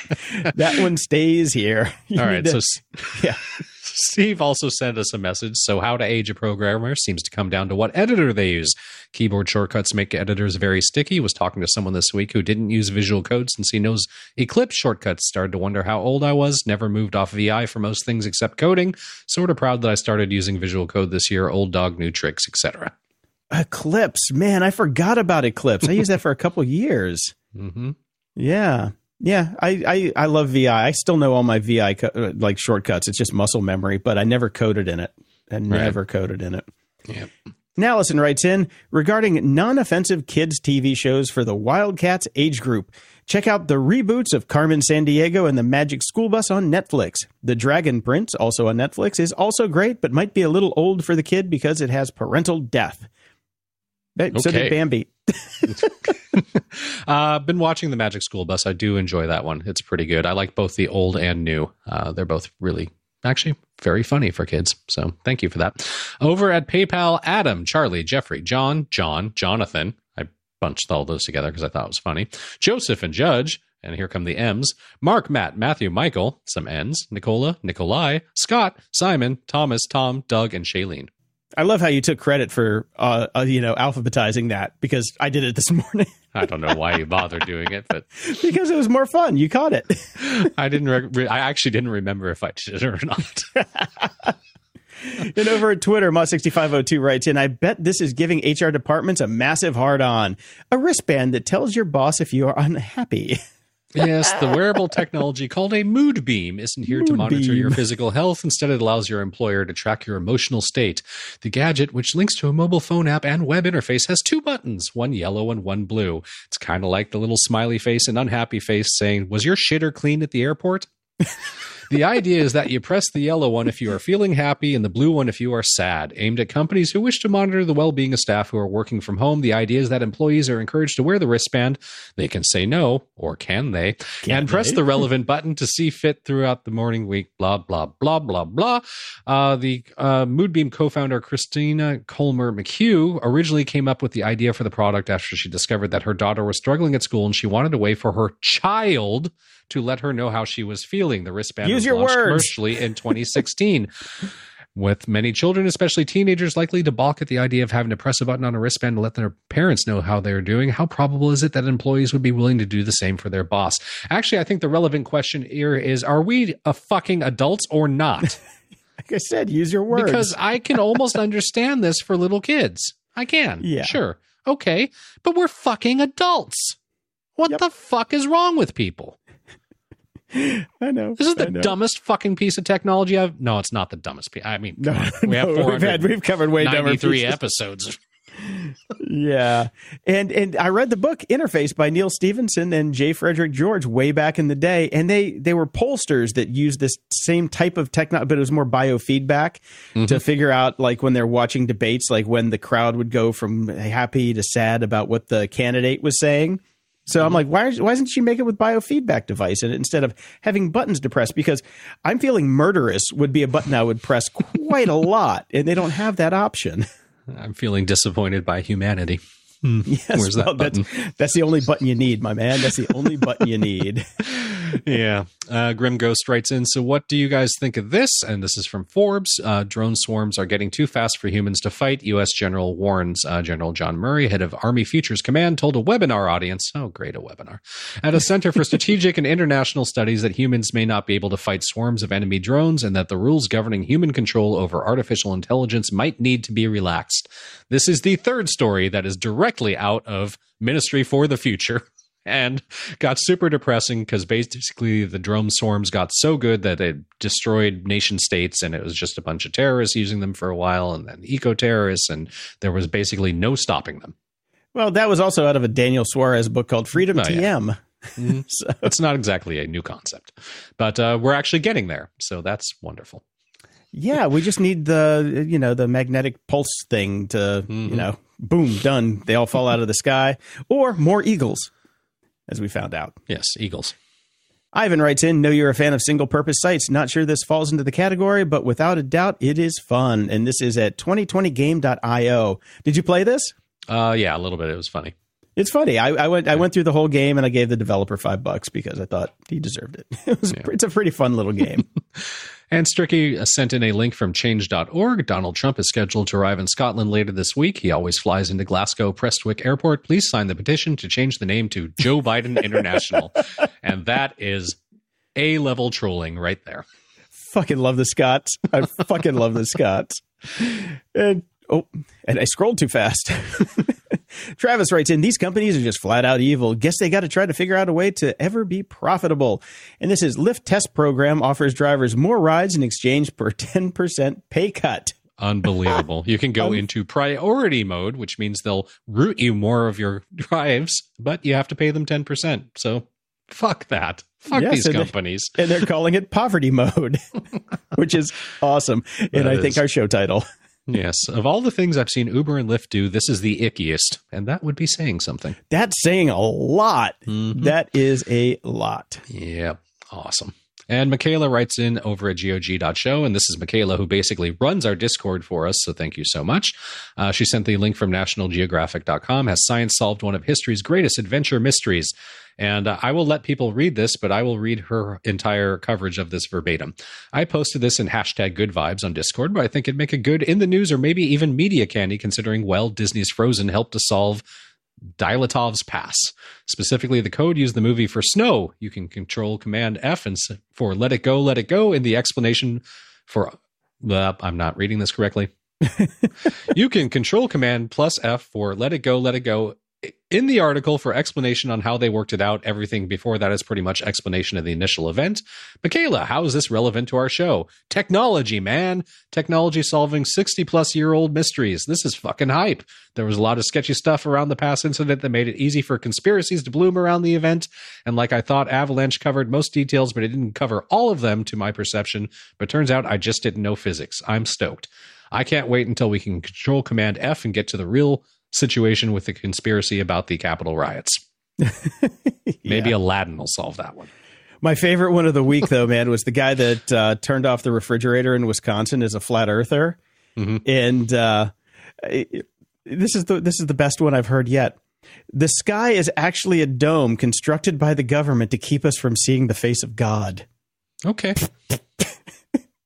That one stays here. You All right. To- so yeah. Steve also sent us a message. So how to age a programmer seems to come down to what editor they use. Keyboard shortcuts make editors very sticky. Was talking to someone this week who didn't use Visual Code since he knows Eclipse shortcuts. Started to wonder how old I was. Never moved off V I for most things except coding. Sort of proud that I started using Visual Code this year. Old dog, new tricks, et cetera. Eclipse. Man, I forgot about Eclipse. I used that for a couple years. Mm-hmm. Yeah. Yeah, I, I, I love V I. I still know all my V I co- like shortcuts. It's just muscle memory, but I never coded in it. I never right. coded in it. Yep. Allison writes in, regarding non-offensive kids' T V shows for the Wildcats age group, check out the reboots of Carmen Sandiego and the Magic School Bus on Netflix. The Dragon Prince, also on Netflix, is also great, but might be a little old for the kid because it has parental death. Hey, okay. So did Bambi. uh, been watching The Magic School Bus. I do enjoy that one. It's pretty good. I like both the old and new. Uh, they're both really, actually, very funny for kids. So thank you for that. Over at PayPal, Adam, Charlie, Jeffrey, John, John, Jonathan. I bunched all those together because I thought it was funny. Joseph and Judge. And here come the M's. Mark, Matt, Matthew, Michael. Some N's. Nicola, Nikolai, Scott, Simon, Thomas, Tom, Doug, and Shailene. I love how you took credit for, uh, uh, you know, alphabetizing that, because I did it this morning. I don't know why you bothered doing it, but because it was more fun. You caught it. I didn't. Re- I actually didn't remember if I did it or not. And over at Twitter, Mod sixty-five oh two writes in, I bet this is giving H R departments a massive hard-on, a wristband that tells your boss if you are unhappy. Yes, the wearable technology called a mood beam isn't here mood to monitor beam. your physical health. Instead, it allows your employer to track your emotional state. The gadget, which links to a mobile phone app and web interface, has two buttons, one yellow and one blue. It's kind of like the little smiley face and unhappy face saying, was your shitter clean at the airport? The idea is that you press the yellow one if you are feeling happy and the blue one if you are sad. Aimed at companies who wish to monitor the well-being of staff who are working from home, the idea is that employees are encouraged to wear the wristband. They can say no, or can they, can and they? press the relevant button to see fit throughout the morning week, blah, blah, blah, blah, blah. Uh, the uh, Moodbeam co-founder Christina Colmer-McHugh originally came up with the idea for the product after she discovered that her daughter was struggling at school and she wanted a way for her child to let her know how she was feeling. The wristband Use was your launched words. commercially in twenty sixteen. With many children, especially teenagers, likely to balk at the idea of having to press a button on a wristband to let their parents know how they're doing, how probable is it that employees would be willing to do the same for their boss? Actually, I think the relevant question here is, are we a fucking adults or not? Like I said, use your words. Because I can almost understand this for little kids. I can. Yeah. Sure. Okay. But we're fucking adults. What yep. the fuck is wrong with people? I know. This is the dumbest fucking piece of technology I've... No, it's not the dumbest piece. I mean, no, we have no, we've, had, we've covered way dumber three episodes. yeah. And and I read the book Interface by Neal Stephenson and J. Frederick George way back in the day. And they, they were pollsters that used this same type of technology, but it was more biofeedback mm-hmm. to figure out, like, when they're watching debates, like when the crowd would go from happy to sad about what the candidate was saying. So I'm like, why, why doesn't she make it with biofeedback device? And instead of having buttons to press, because I'm feeling murderous would be a button I would press quite a lot. And they don't have that option. I'm feeling disappointed by humanity. Mm. Yes, where's that well, button? That's, that's the only button you need, my man. That's the only button you need. Yeah. Uh, Grim Ghost writes in, so what do you guys think of this? And this is from Forbes. Uh, drone swarms are getting too fast for humans to fight. U S General warns. uh, General John Murray, head of Army Futures Command, told a webinar audience, oh, great, a webinar, at a Center for Strategic and International Studies that humans may not be able to fight swarms of enemy drones and that the rules governing human control over artificial intelligence might need to be relaxed. This is the third story that is directly out of Ministry for the Future and got super depressing because basically the drone swarms got so good that it destroyed nation states, and it was just a bunch of terrorists using them for a while, and then eco-terrorists, and there was basically no stopping them. Well, that was also out of a Daniel Suarez book called Freedom oh, T M. Yeah. Mm-hmm. So. It's not exactly a new concept, but uh, we're actually getting there. So that's wonderful. Yeah, we just need the, you know, the magnetic pulse thing to, mm-hmm. you know, boom, done. They all fall out of the sky. Or more eagles, as we found out. Yes, eagles. Ivan writes in, know you're a fan of single-purpose sites. Not sure this falls into the category, but without a doubt, it is fun. And this is at twenty twenty game dot io. Did you play this? Uh, yeah, a little bit. It was funny. It's funny. I, I went I went through the whole game, and I gave the developer five bucks because I thought he deserved it. It was, yeah. It's a pretty fun little game. And Stricky sent in a link from change dot org. Donald Trump is scheduled to arrive in Scotland later this week. He always flies into Glasgow Prestwick Airport. Please sign the petition to change the name to Joe Biden International. And that is A-level trolling right there. Fucking love the Scots. I fucking love the Scots. And oh, and I scrolled too fast. Travis writes in, these companies are just flat out evil. Guess they got to try to figure out a way to ever be profitable. And this is Lyft test program offers drivers more rides in exchange for ten percent pay cut. Unbelievable. You can go um, into priority mode, which means they'll route you more of your drives, but you have to pay them ten percent. So fuck that. Fuck yes, these and companies. They're, and they're calling it poverty mode, which is awesome. And that I is. think our show title. Yes. Of all the things I've seen Uber and Lyft do, this is the ickiest. And that would be saying something. That's saying a lot. Mm-hmm. That is a lot. Yeah. Awesome. And Michaela writes in over at G O G dot show. And this is Michaela, who basically runs our Discord for us. So thank you so much. Uh, she sent the link from national geographic dot com. Has science solved one of history's greatest adventure mysteries? And uh, I will let people read this, but I will read her entire coverage of this verbatim. I posted this in hashtag good vibes on Discord, but I think it'd make a good in the news or maybe even media candy considering, well, Disney's Frozen helped to solve Dilatov's Pass. Specifically, the code used the movie for snow. You can control command F and for let it go, let it go. And the explanation for, uh, I'm not reading this correctly. You can control command plus F for let it go, let it go. In the article for explanation on how they worked it out, everything before that is pretty much explanation of the initial event. Michaela, how is this relevant to our show? Technology, man. Technology solving sixty-plus-year-old mysteries. This is fucking hype. There was a lot of sketchy stuff around the past incident that made it easy for conspiracies to bloom around the event. And like I thought, Avalanche covered most details, but it didn't cover all of them to my perception. But turns out I just didn't know physics. I'm stoked. I can't wait until we can control command F and get to the real situation with the conspiracy about the Capitol riots. Maybe yeah. Aladdin will solve that one. My favorite one of the week, though, man, was the guy that uh, turned off the refrigerator in Wisconsin as a flat earther. Mm-hmm. And uh, it, this is the this is the best one I've heard yet. The sky is actually a dome constructed by the government to keep us from seeing the face of God. Okay.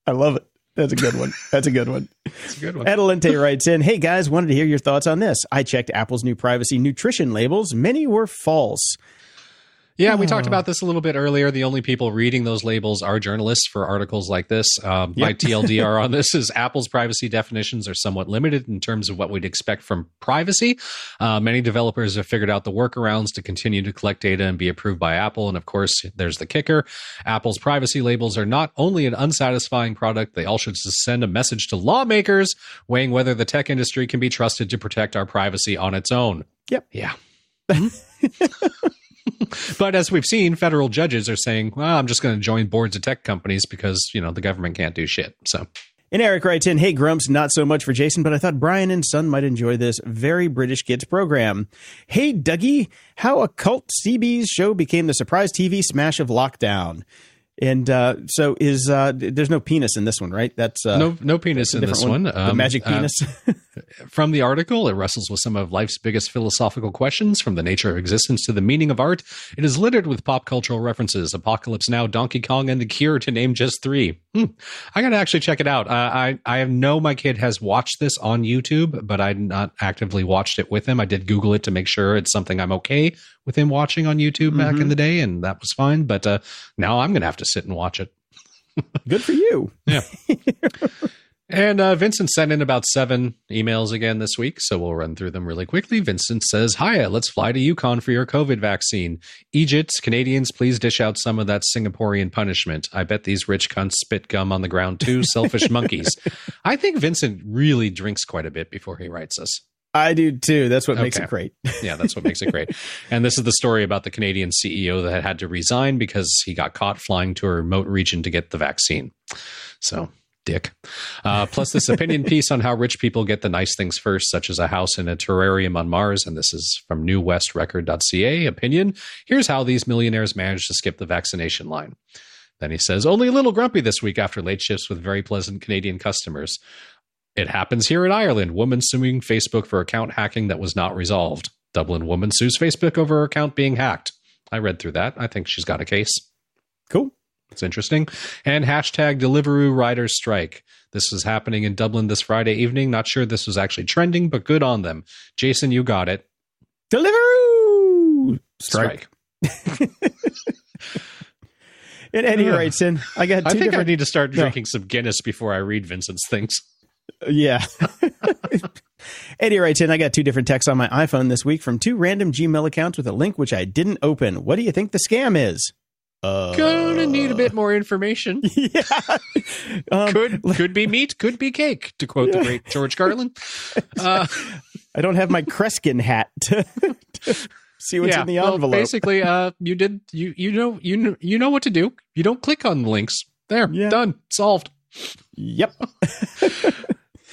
I love it. That's a good one. That's a good one. That's a good one. Adelante writes in, hey, guys, wanted to hear your thoughts on this. I checked Apple's new privacy nutrition labels. Many were false. Yeah, oh. We talked about this a little bit earlier. The only people reading those labels are journalists for articles like this. Um, yep. My T L D R on this is Apple's privacy definitions are somewhat limited in terms of what we'd expect from privacy. Uh, many developers have figured out the workarounds to continue to collect data and be approved by Apple. And of course, there's the kicker. Apple's privacy labels are not only an unsatisfying product, they also should send a message to lawmakers weighing whether the tech industry can be trusted to protect our privacy on its own. Yep. Yeah. But as we've seen, federal judges are saying, well, I'm just going to join boards of tech companies because, you know, the government can't do shit. So And Eric writes in, hey, Grumps, not so much for Jason, but I thought Brian and Son might enjoy this very British kids program. Hey, Dougie, how occult C B's show became the surprise T V smash of lockdown. And uh, so is uh, there's no penis in this one, right? That's uh, no no penis in this one. one. The um, magic penis. Uh, from the article, it wrestles with some of life's biggest philosophical questions, from the nature of existence to the meaning of art. It is littered with pop cultural references, Apocalypse Now, Donkey Kong, and The Cure, to name just three. Hmm. I got to actually check it out. Uh, I I know my kid has watched this on YouTube, but I've not actively watched it with him. I did Google it to make sure it's something I'm okay with him watching on YouTube mm-hmm. back in the day, and that was fine. But uh, now I'm going to have to sit and watch it. Good for you. Yeah. And uh, Vincent sent in about seven emails again this week, so we'll run through them really quickly. Vincent says, hiya, let's fly to Yukon for your COVID vaccine. Egypt's Canadians, please dish out some of that Singaporean punishment. I bet these rich cunts spit gum on the ground too. Selfish monkeys. I think Vincent really drinks quite a bit before he writes us. I do, too. That's what makes okay. it great. Yeah, that's what makes it great. And this is the story about the Canadian C E O that had to resign because he got caught flying to a remote region to get the vaccine. So, dick. Uh, plus this opinion piece on how rich people get the nice things first, such as a house and a terrarium on Mars. And this is from new west record dot c a. Opinion. Here's how these millionaires managed to skip the vaccination line. Then he says, only a little grumpy this week after late shifts with very pleasant Canadian customers. It happens here in Ireland. Woman suing Facebook for account hacking that was not resolved. Dublin woman sues Facebook over her account being hacked. I read through that. I think she's got a case. Cool. It's interesting. And hashtag Deliveroo riders strike. This is happening in Dublin this Friday evening. Not sure this was actually trending, but good on them. Jason, you got it. Deliveroo strike. strike. And Eddie writes in, I got two I think different- I need to start drinking no. some Guinness before I read Vincent's things. Yeah. Eddie writes in, I got two different texts on my iPhone this week from two random Gmail accounts with a link which I didn't open. What do you think the scam is? Uh, Gonna need a bit more information. Yeah. Um, could could be meat, could be cake, to quote yeah. the great George Carlin. Uh, I don't have my Kreskin hat to, to see what's yeah, in the envelope. Well, basically, uh, you did you you know you you know what to do. You don't click on the links. There, yeah. done, solved. Yep.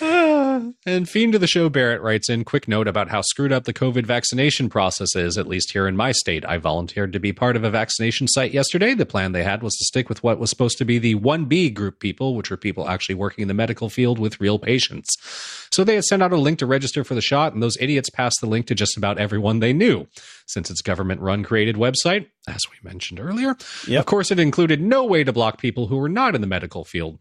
Ah, and Fiend of the Show Barrett writes in, quick note about how screwed up the COVID vaccination process is, at least here in my state. I volunteered to be part of a vaccination site yesterday. The plan they had was to stick with what was supposed to be the one B group people, which were people actually working in the medical field with real patients. So they had sent out a link to register for the shot, and those idiots passed the link to just about everyone they knew. Since it's government-run created website, as we mentioned earlier, yep. of course it included no way to block people who were not in the medical field.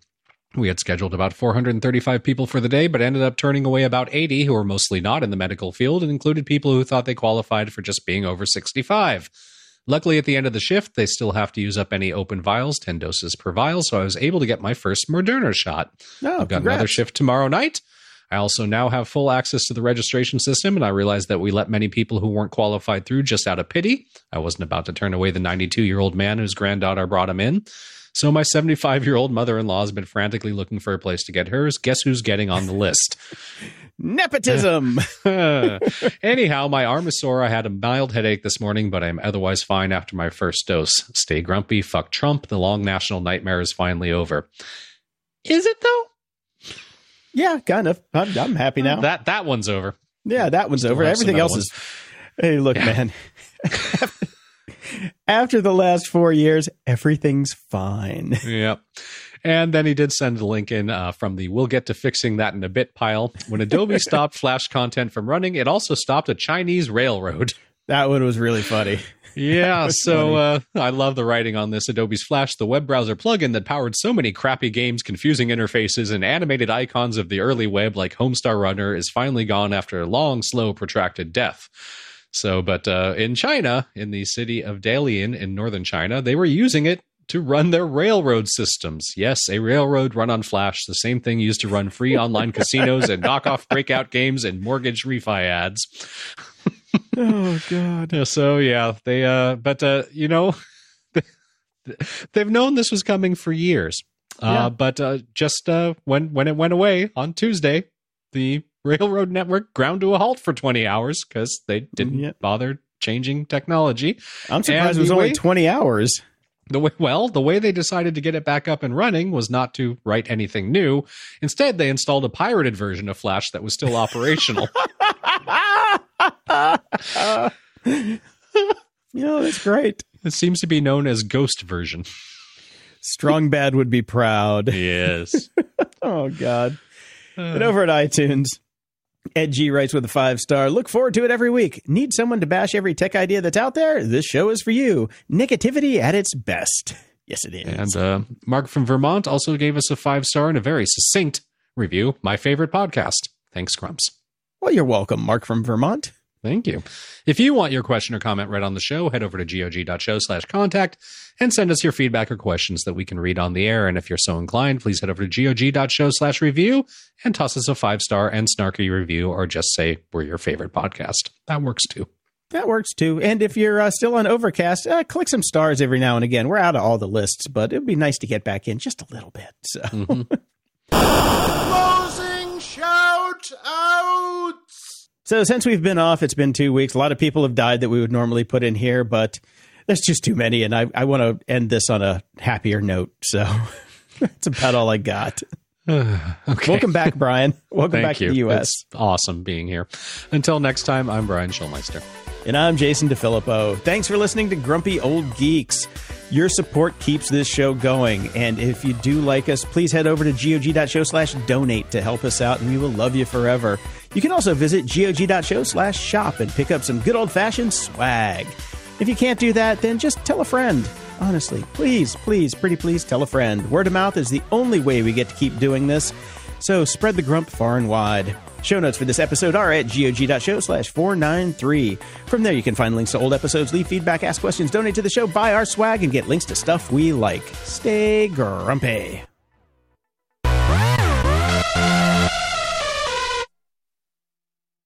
We had scheduled about four hundred thirty-five people for the day, but ended up turning away about eighty who were mostly not in the medical field and included people who thought they qualified for just being over sixty-five. Luckily, at the end of the shift, they still have to use up any open vials, ten doses per vial, so I was able to get my first Moderna shot. Oh, I've got congrats. Another shift tomorrow night. I also now have full access to the registration system, and I realized that we let many people who weren't qualified through just out of pity. I wasn't about to turn away the ninety-two-year-old man whose granddaughter brought him in. So my seventy-five-year-old mother-in-law has been frantically looking for a place to get hers. Guess who's getting on the list? Nepotism! Anyhow, my arm is sore. I had a mild headache this morning, but I am otherwise fine after my first dose. Stay grumpy. Fuck Trump. The long national nightmare is finally over. Is it, though? Yeah, kind of. I'm, I'm happy now. That that one's over. Yeah, that one's over. Everything else ones. Is... Hey, look, yeah. man. After the last four years, everything's fine. Yep. And then he did send a link in uh, from the we'll get to fixing that in a bit pile. When Adobe stopped Flash content from running, it also stopped a Chinese railroad. That one was really funny. Yeah, so uh, I love the writing on this. Adobe's Flash, the web browser plugin that powered so many crappy games, confusing interfaces, and animated icons of the early web like Homestar Runner, is finally gone after a long, slow, protracted death. So, but uh, in China, in the city of Dalian in northern China, they were using it to run their railroad systems. Yes, a railroad run on Flash, the same thing used to run free online casinos and knockoff breakout games and mortgage refi ads. Oh, God. So, yeah, they, uh, but, uh, you know, they've known this was coming for years. Yeah. Uh, but uh, just uh, when, when it went away on Tuesday, the railroad network ground to a halt for twenty hours because they didn't yeah. bother changing technology. I'm surprised it was only twenty hours. The way, well, the way they decided to get it back up and running was not to write anything new. Instead, they installed a pirated version of Flash that was still operational. You know, that's great. It seems to be known as Ghost version. Strong Bad would be proud. Yes. Oh, God. Uh, and over at iTunes, Ed G writes with a five-star, look forward to it every week. Need someone to bash every tech idea that's out there? This show is for you. Negativity at its best. Yes, it is. And uh, Mark from Vermont also gave us a five-star and a very succinct review. My favorite podcast. Thanks, Grumps. Well, you're welcome, Mark from Vermont. Thank you. If you want your question or comment read on the show, head over to gog.show slash contact and send us your feedback or questions that we can read on the air. And if you're so inclined, please head over to gog.show slash review and toss us a five-star and snarky review, or just say we're your favorite podcast. That works too. That works too. And if you're uh, still on Overcast, uh, click some stars every now and again. We're out of all the lists, but it'd be nice to get back in just a little bit. So. Mm-hmm. Closing shout-outs. So since we've been off, it's been two weeks. A lot of people have died that we would normally put in here, but there's just too many. And I, I want to end this on a happier note. So that's about all I got. Okay. Welcome back, Brian. Welcome back you. to the U S. It's awesome being here. Until next time, I'm Brian Schulmeister. And I'm Jason DeFilippo. Thanks for listening to Grumpy Old Geeks. Your support keeps this show going. And if you do like us, please head over to gog.show slash donate to help us out, and we will love you forever. You can also visit gog.show slash shop and pick up some good old-fashioned swag. If you can't do that, then just tell a friend. Honestly, please, please, pretty please tell a friend. Word of mouth is the only way we get to keep doing this. So spread the grump far and wide. Show notes for this episode are at gog.show slash 493. From there, you can find links to old episodes, leave feedback, ask questions, donate to the show, buy our swag, and get links to stuff we like. Stay grumpy.